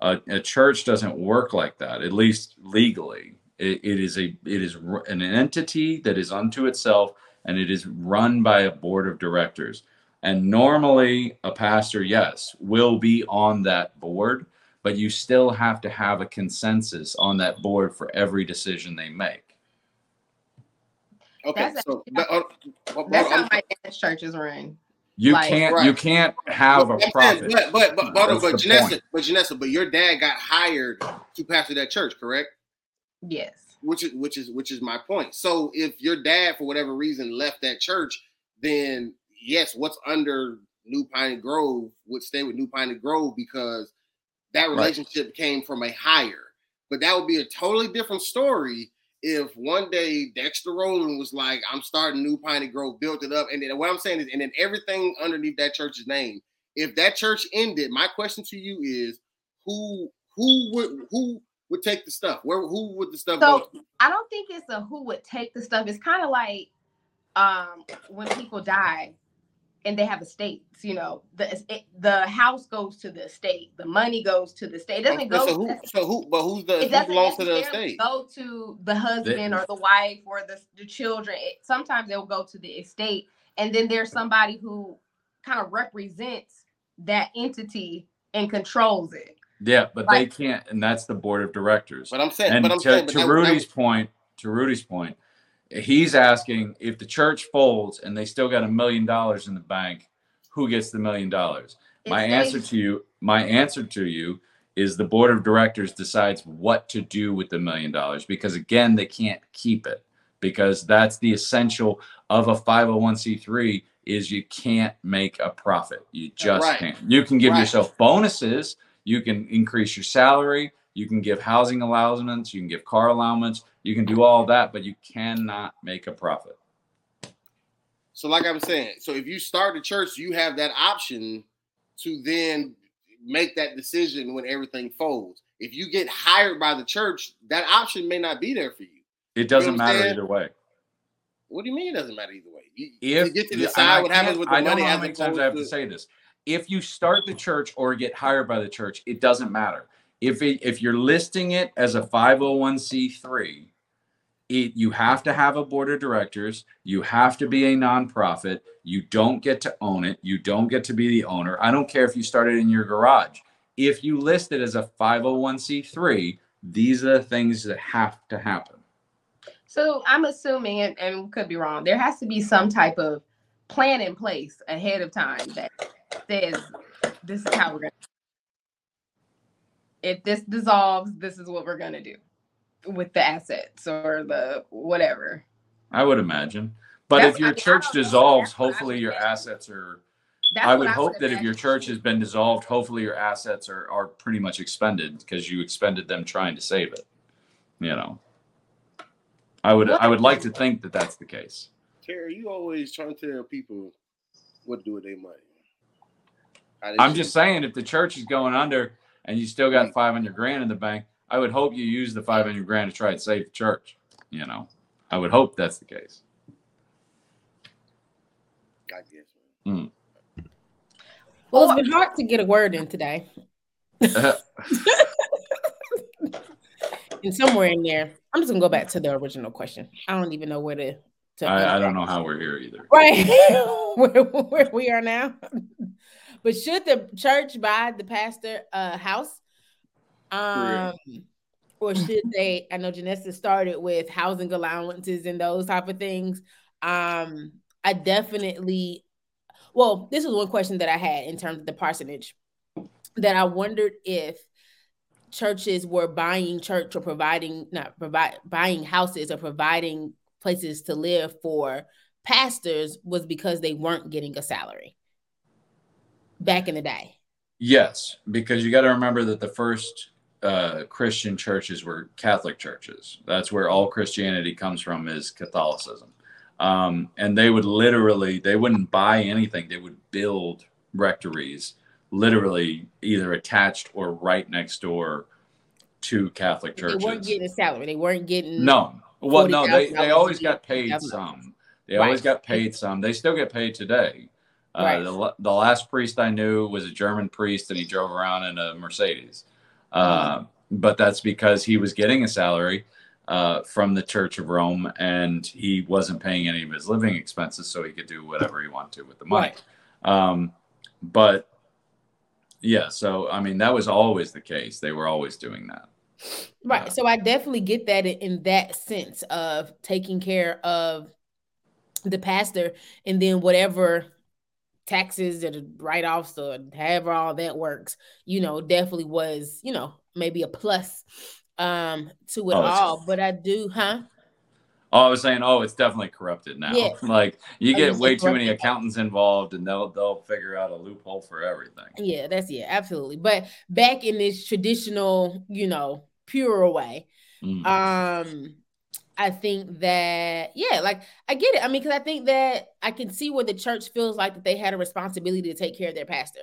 A church doesn't work like that, at least legally. It is an entity that is unto itself, and it is run by a board of directors. And normally a pastor, yes, will be on that board, but you still have to have a consensus on that board for every decision they make. Okay, that's how my dad's church is run. You can't have a prophet. But Janessa, your dad got hired to pastor that church, correct? Yes. Which is my point. So if your dad, for whatever reason, left that church, then yes, what's under New Piney Grove would stay with New Piney Grove because that relationship came from a hire. But that would be a totally different story. If one day Dexter Rowland was like, I'm starting New Piney Grove, built it up. And then what I'm saying is, and then everything underneath that church's name, if that church ended, my question to you is who would take the stuff? Who would the stuff go to? I don't think it's a who would take the stuff. It's kind of like when people die and they have estates, you know, the house goes to the estate, the money goes to the estate. It doesn't go. Who belongs to the estate? Go to the husband or the wife or the children. Sometimes they'll go to the estate, and then there's somebody who kind of represents that entity and controls it. Yeah, but like, they can't, and that's the board of directors. But I'm saying, and to Rudy's point. He's asking if the church folds and they still got $1 million in the bank, who gets the $1 million? My answer to you is the board of directors decides what to do with the $1 million, because again, they can't keep it, because that's the essential of a 501c3 is you can't make a profit. You just can't. You can give yourself bonuses. You can increase your salary. You can give housing allowance. You can give car allowance. You can do all that, but you cannot make a profit. So like I was saying, so if you start a church, you have that option to then make that decision when everything folds. If you get hired by the church, that option may not be there for you. It doesn't matter either way. What do you mean it doesn't matter either way? You get to decide what happens with the money. I don't know how many times I have to say this. If you start the church or get hired by the church, it doesn't matter. If you're listing it as a 501c3, you have to have a board of directors. You have to be a nonprofit. You don't get to own it. You don't get to be the owner. I don't care if you started in your garage. If you list it as a 501c3, these are the things that have to happen. So I'm assuming, and could be wrong, there has to be some type of plan in place ahead of time that says this is how we're going to. If this dissolves, this is what we're going to do with the assets or the whatever. I would imagine. But that's, if your church dissolves, hopefully your assets are... I would hope that if your church has been dissolved, hopefully your assets are pretty much expended because you expended them trying to save it. You know, I would like to think that that's the case. Terry, you always trying to tell people what to do with their money. I'm just saying, if the church is going under and you still got $500,000 in the bank, I would hope you use the $500,000 to try and save the church. You know, I would hope that's the case. I guess. Mm. Well, it's been hard to get a word in today. And somewhere in there, I'm just going to go back to the original question. I don't even know where to I don't know how we're here either. Right. where we are now. But should the church buy the pastor a house? Or should they, I know Janessa started with housing allowances and those type of things. I definitely... Well, this is one question that I had in terms of the parsonage, that I wondered if churches were buying church or buying houses or providing places to live for pastors was because they weren't getting a salary back in the day. Yes, because you got to remember that the first Christian churches were Catholic churches. That's where all Christianity comes from, is Catholicism. And they would literally, they wouldn't buy anything. They would build rectories, literally either attached or right next door to Catholic churches. They weren't getting a salary. They weren't getting. No. Well, no, they always got paid some. They always got paid some. They still get paid today. The last priest I knew was a German priest, and he drove around in a Mercedes. But that's because he was getting a salary from the Church of Rome, and he wasn't paying any of his living expenses, so he could do whatever he wanted to with the money. Right. But yeah, so I mean, that was always the case. They were always doing that. Right. So I definitely get that in that sense of taking care of the pastor, and then whatever taxes and write-offs or however all that works, you know, definitely was, you know, maybe a plus to it all. But I do, huh? Oh, I was saying, it's definitely corrupted now. Yeah. Like you get way too many accountants involved, and they'll figure out a loophole for everything. Yeah, absolutely. But back in this traditional, you know, pure way, I think that, like I get it. I mean, because I think that I can see where the church feels like that they had a responsibility to take care of their pastor.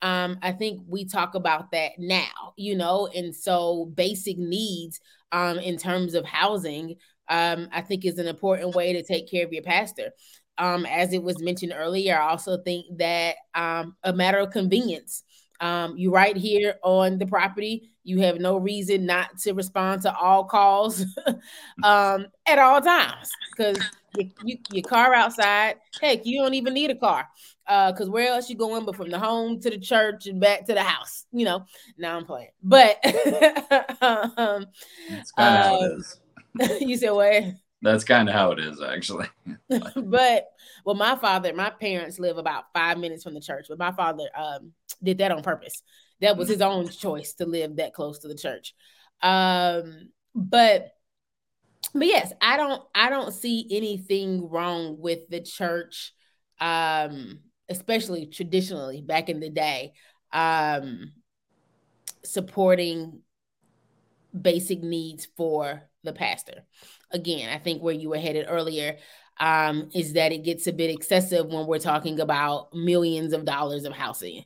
I think we talk about that now, you know, and so basic needs in terms of housing, I think is an important way to take care of your pastor. As it was mentioned earlier, I also think that a matter of convenience, you're right here on the property. You have no reason not to respond to all calls at all times, because your car outside, heck, you don't even need a car. Because where else you going but from the home to the church and back to the house? You know, now I'm playing. But that's kind of how it is. You said what? That's kind of how it is, actually. But, well, my parents live about 5 minutes from the church. But my father did that on purpose. That was his own choice to live that close to the church. But yes, I don't see anything wrong with the church, especially traditionally back in the day, supporting basic needs for the pastor. Again, I think where you were headed earlier is that it gets a bit excessive when we're talking about millions of dollars of housing,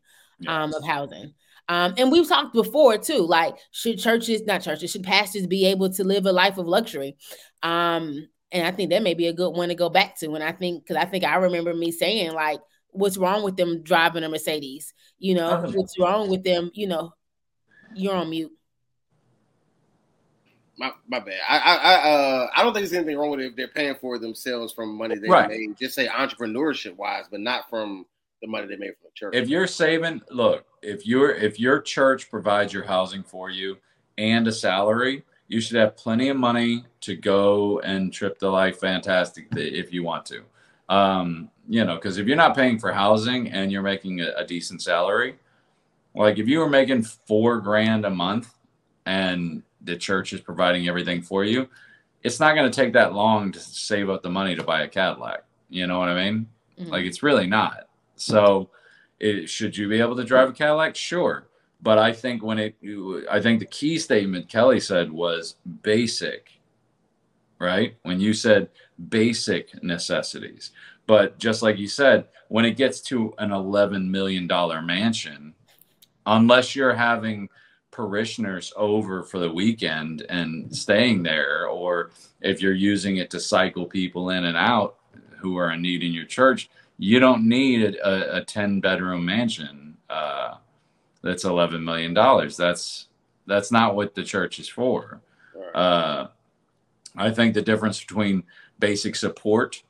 of housing. And we've talked before too, like should pastors be able to live a life of luxury? And I think that may be a good one to go back to. And I think I remember me saying, like, what's wrong with them driving a Mercedes? You know, what's wrong with them? You know, you're on mute. My bad. I don't think there's anything wrong with it if they're paying for it themselves from money they made. Just say entrepreneurship wise, but not from the money they made from the church. If you're saving, look, if your church provides your housing for you and a salary, you should have plenty of money to go and trip the life fantastic if you want to. you know, because if you're not paying for housing and you're making a decent salary, like if you were making $4,000 a month and the church is providing everything for you, it's not going to take that long to save up the money to buy a Cadillac. You know what I mean? Mm-hmm. Like, it's really not. So should you be able to drive a Cadillac? Sure. But I think I think the key statement Kelly said was basic, right? When you said basic necessities. But just like you said, when it gets to an $11 million mansion, unless you're having parishioners over for the weekend and staying there, or if you're using it to cycle people in and out who are in need in your church, you don't need a 10-bedroom mansion that's $11 million. That's not what the church is for. I think the difference between basic support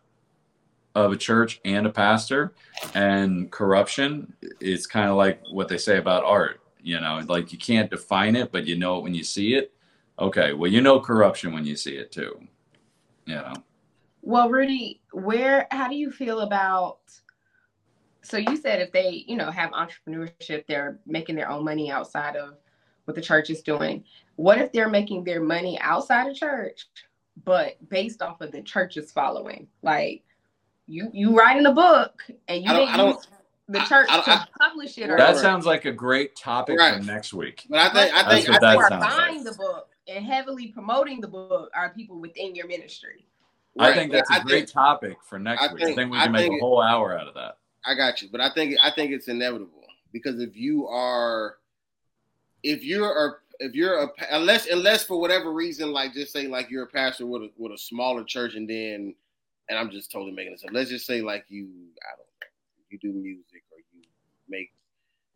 of a church and a pastor and corruption, it's kind of like what they say about art. You know, like you can't define it, but you know it when you see it. Okay, well, you know corruption when you see it too. You know. Well, Rudy, how do you feel about? So you said if they, you know, have entrepreneurship, they're making their own money outside of what the church is doing. What if they're making their money outside of church, but based off of the church's following? Like you writing a book and you didn't use the church to publish it. Or that sounds like a great topic for next week. But I think buying the book and heavily promoting the book are people within your ministry. Right. I think that's a great topic for next week. I think we can make a whole hour out of that. I got you, but I think it's inevitable because unless for whatever reason, like just say like you're a pastor with a smaller church, and then, and I'm just totally making this up. Let's just say like you do music or you make,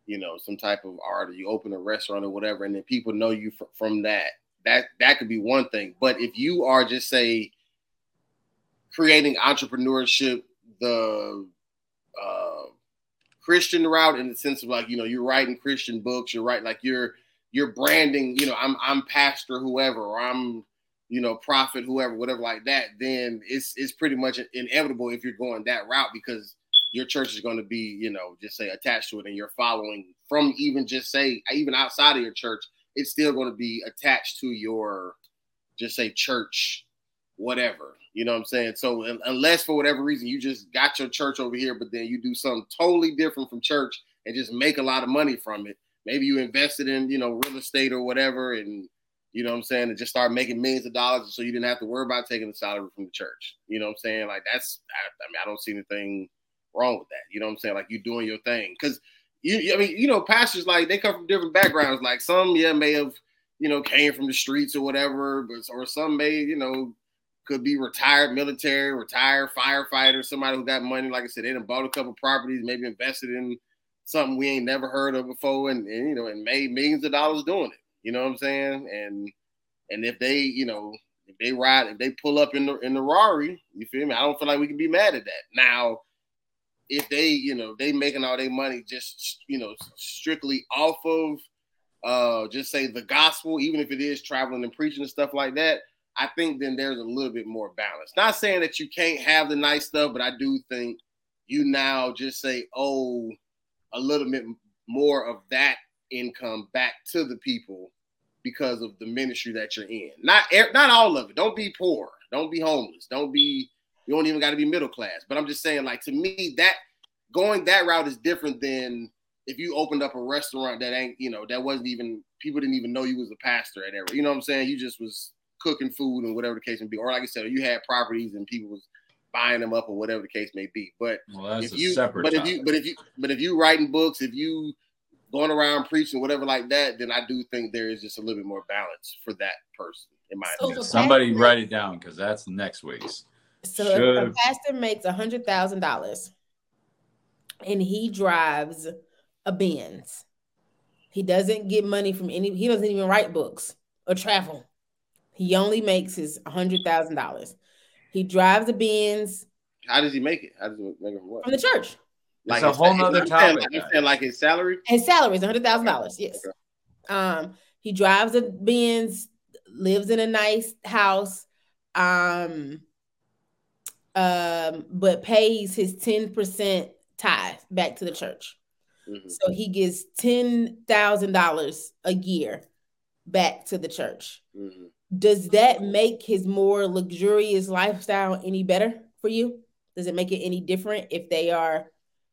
you know, some type of art, or you open a restaurant or whatever, and then people know you from that. That could be one thing, but if you are just say creating entrepreneurship, the Christian route, in the sense of like, you know, you're writing Christian books, you're writing, like you're branding, you know, I'm pastor whoever, or I'm, you know, prophet whoever, whatever like that, then it's pretty much inevitable if you're going that route, because your church is going to be, you know, just say attached to it, and you're following from even outside of your church, it's still going to be attached to your just say church, whatever. You know what I'm saying? So unless for whatever reason you just got your church over here, but then you do something totally different from church and just make a lot of money from it. Maybe you invested in, you know, real estate or whatever, and you know what I'm saying, and just start making millions of dollars, so you didn't have to worry about taking the salary from the church. You know what I'm saying? Like that's, I mean, I don't see anything wrong with that. You know what I'm saying? Like you doing your thing, because pastors, like they come from different backgrounds. Like some, may have, you know, came from the streets or whatever, or some may, you know, could be retired military, retired firefighter, somebody who got money. Like I said, they done bought a couple properties, maybe invested in something we ain't never heard of before, and you know, and made millions of dollars doing it. You know what I'm saying? And if they, you know, if they pull up in the Rari, you feel me? I don't feel like we can be mad at that. Now, if they, you know, they making all their money just, you know, strictly off of just say the gospel, even if it is traveling and preaching and stuff like that, I think then there's a little bit more balance. Not saying that you can't have the nice stuff, but I do think you now just say, oh, a little bit more of that income back to the people because of the ministry that you're in. Not all of it. Don't be poor. Don't be homeless. You don't even got to be middle class. But I'm just saying, like, to me, that going that route is different than if you opened up a restaurant that ain't, you know, that wasn't even, people didn't even know you was a pastor at every, you know what I'm saying? You just was cooking food and whatever the case may be, or like I said, you had properties and people was buying them up or whatever the case may be. But if you writing books, if you going around preaching, whatever like that, then I do think there is just a little bit more balance for that person. In my opinion, somebody write it down, because that's next week's. So if a pastor makes $100,000 and he drives a Benz, he doesn't get money from any. He doesn't even write books or travel. He only makes his $100,000. He drives a Benz. How does he make it? How does he make it from what? From the church. Like it's a whole nother topic. You said like his salary? His salary is $100,000, yes. Okay. He drives a Benz, lives in a nice house, but pays his 10% tithe back to the church. Mm-hmm. So he gives $10,000 a year back to the church. Mm-hmm. Does that make his more luxurious lifestyle any better for you? Does it make it any different if they are?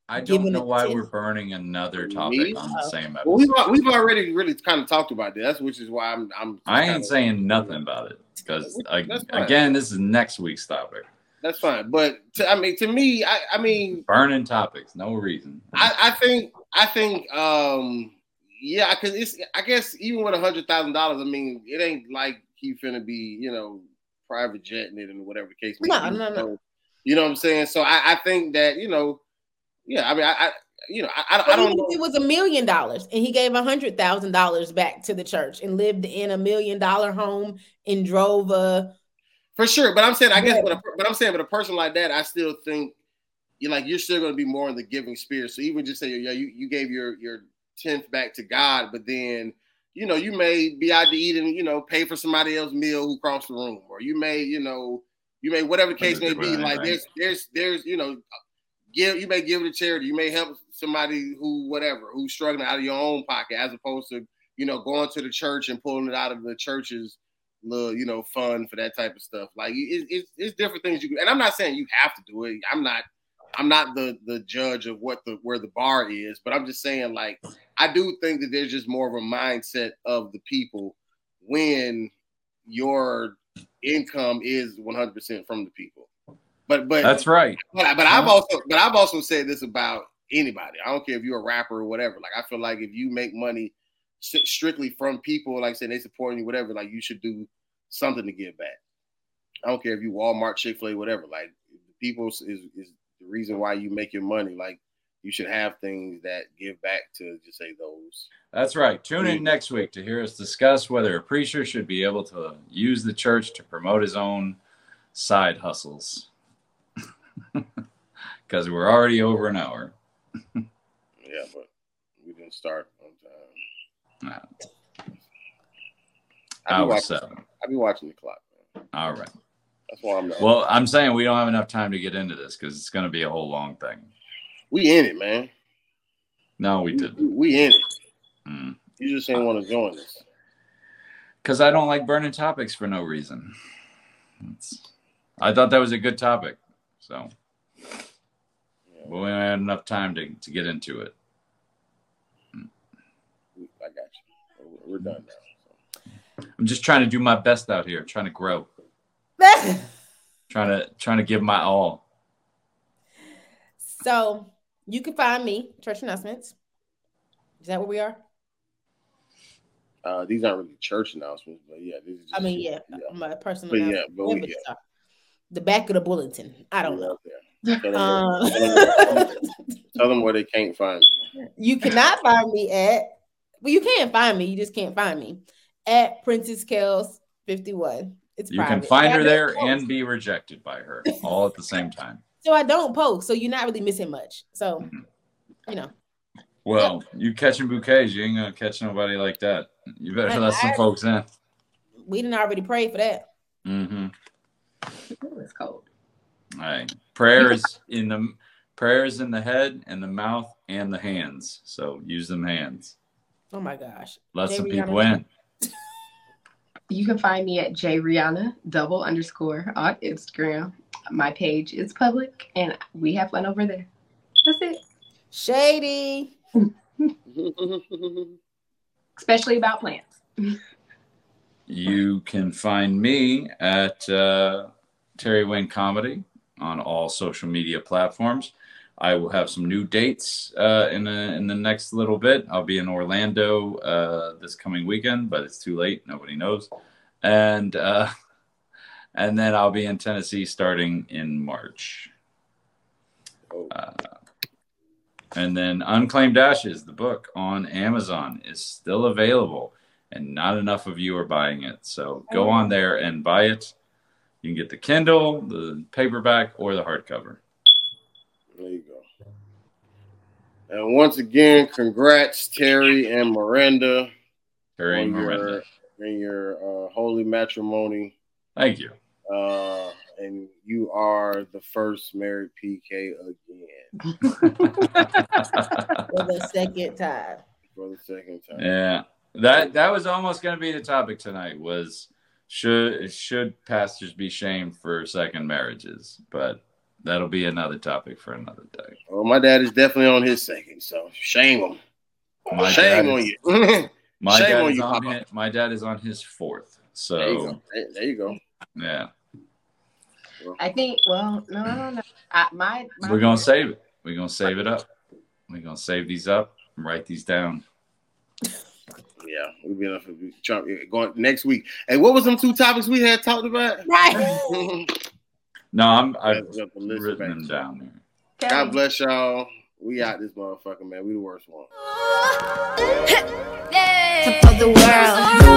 I don't know why we're burning another topic on the same episode. We've already really kind of talked about this, which is why I ain't saying nothing about it because again, this is next week's topic. That's fine, but to me, burning topics, no reason. I think, yeah, because it's. I guess even with $100,000, I mean, it ain't like he finna be, private jetting it and whatever the case may be. No. You know what I'm saying? So I think that yeah. I mean, I don't know. It was $1 million, and he gave $100,000 back to the church and lived in $1 million home and drove a. For sure, but I'm saying, with a person like that, I still think you're still going to be more in the giving spirit. So even just say, yeah, you gave your 10th back to God, but then you may be out to eat and pay for somebody else's meal who crossed the room, or you may whatever the case may be. Like there's give, you may give to charity, you may help somebody who's struggling out of your own pocket, as opposed to going to the church and pulling it out of the church's little fun for that type of stuff. Like it's different things you can, and I'm not saying you have to do it. I'm not the judge of where the bar is, but I'm just saying I do think that there's just more of a mindset of the people when your income is 100% from the people. But that's right. But I've also said this about anybody. I don't care if you're a rapper or whatever. Like I feel like if you make money strictly from people, like saying they supporting you, whatever, like you should do something to give back. I don't care if you Walmart, Chick-fil-A, whatever. Like people is the reason why you make your money. Like you should have things that give back to just say those. That's right. Tune in next week to hear us discuss whether a preacher should be able to use the church to promote his own side hustles. Because we're already over an hour. Yeah, but we didn't start on time. No. I'll be watching the clock. Man. All right. That's why I'm saying we don't have enough time to get into this because it's going to be a whole long thing. We in it, man. No, we didn't. We in it. Mm. You just ain't want to join us. Because I don't like burning topics for no reason. I thought that was a good topic. So, yeah. But we don't have enough time to get into it. I got you. We're done now. So. I'm just trying to do my best out here, trying to grow, trying to give my all. So you can find me, Church Announcements. Is that where we are? These aren't really church announcements, but yeah, these are just my personal. But yeah, but the back of the bulletin. I don't know. Yeah. Tell them where they can't find you. You cannot find me at. Well, you can find me. You just can't find me at Princess Kells 51. It's you private. Can find her there and be rejected by her all at the same time. So I don't post. So you're not really missing much. So, Well, you catching bouquets. You ain't going to catch nobody like that. You better let some folks in. We didn't already pray for that. Mm-hmm. It's cold. All right. Prayers in the head and the mouth and the hands. So use them hands. Oh my gosh. Let some people in. You can find me at @JRihanna__ on Instagram. My page is public and we have one over there. That's it. Shady. Especially about plants. You can find me at Terry Wayne Comedy on all social media platforms. I will have some new dates in the next little bit. I'll be in Orlando this coming weekend, but it's too late. Nobody knows. And then I'll be in Tennessee starting in March. And then Unclaimed Ashes, the book on Amazon, is still available. And not enough of you are buying it. So go on there and buy it. You can get the Kindle, the paperback, or the hardcover. There you go. And once again, congrats, Terry and Miranda. Terry and Miranda. In your holy matrimony. Thank you. and you are the first married PK again. For the second time. Yeah. That was almost going to be the topic tonight, was should pastors be shamed for second marriages? But that'll be another topic for another day. Well, my dad is definitely on his second, so shame him. My dad is on his fourth. So there you go. Yeah. No. We're going to save it. We're going to save it up. We're going to save these up and write these down. Yeah, we'll be enough going next week. Hey, what was them two topics we had talked about? Right. No, I've written them down there. God bless y'all. We out this motherfucker, man. We the worst one. Hey. Top of the world.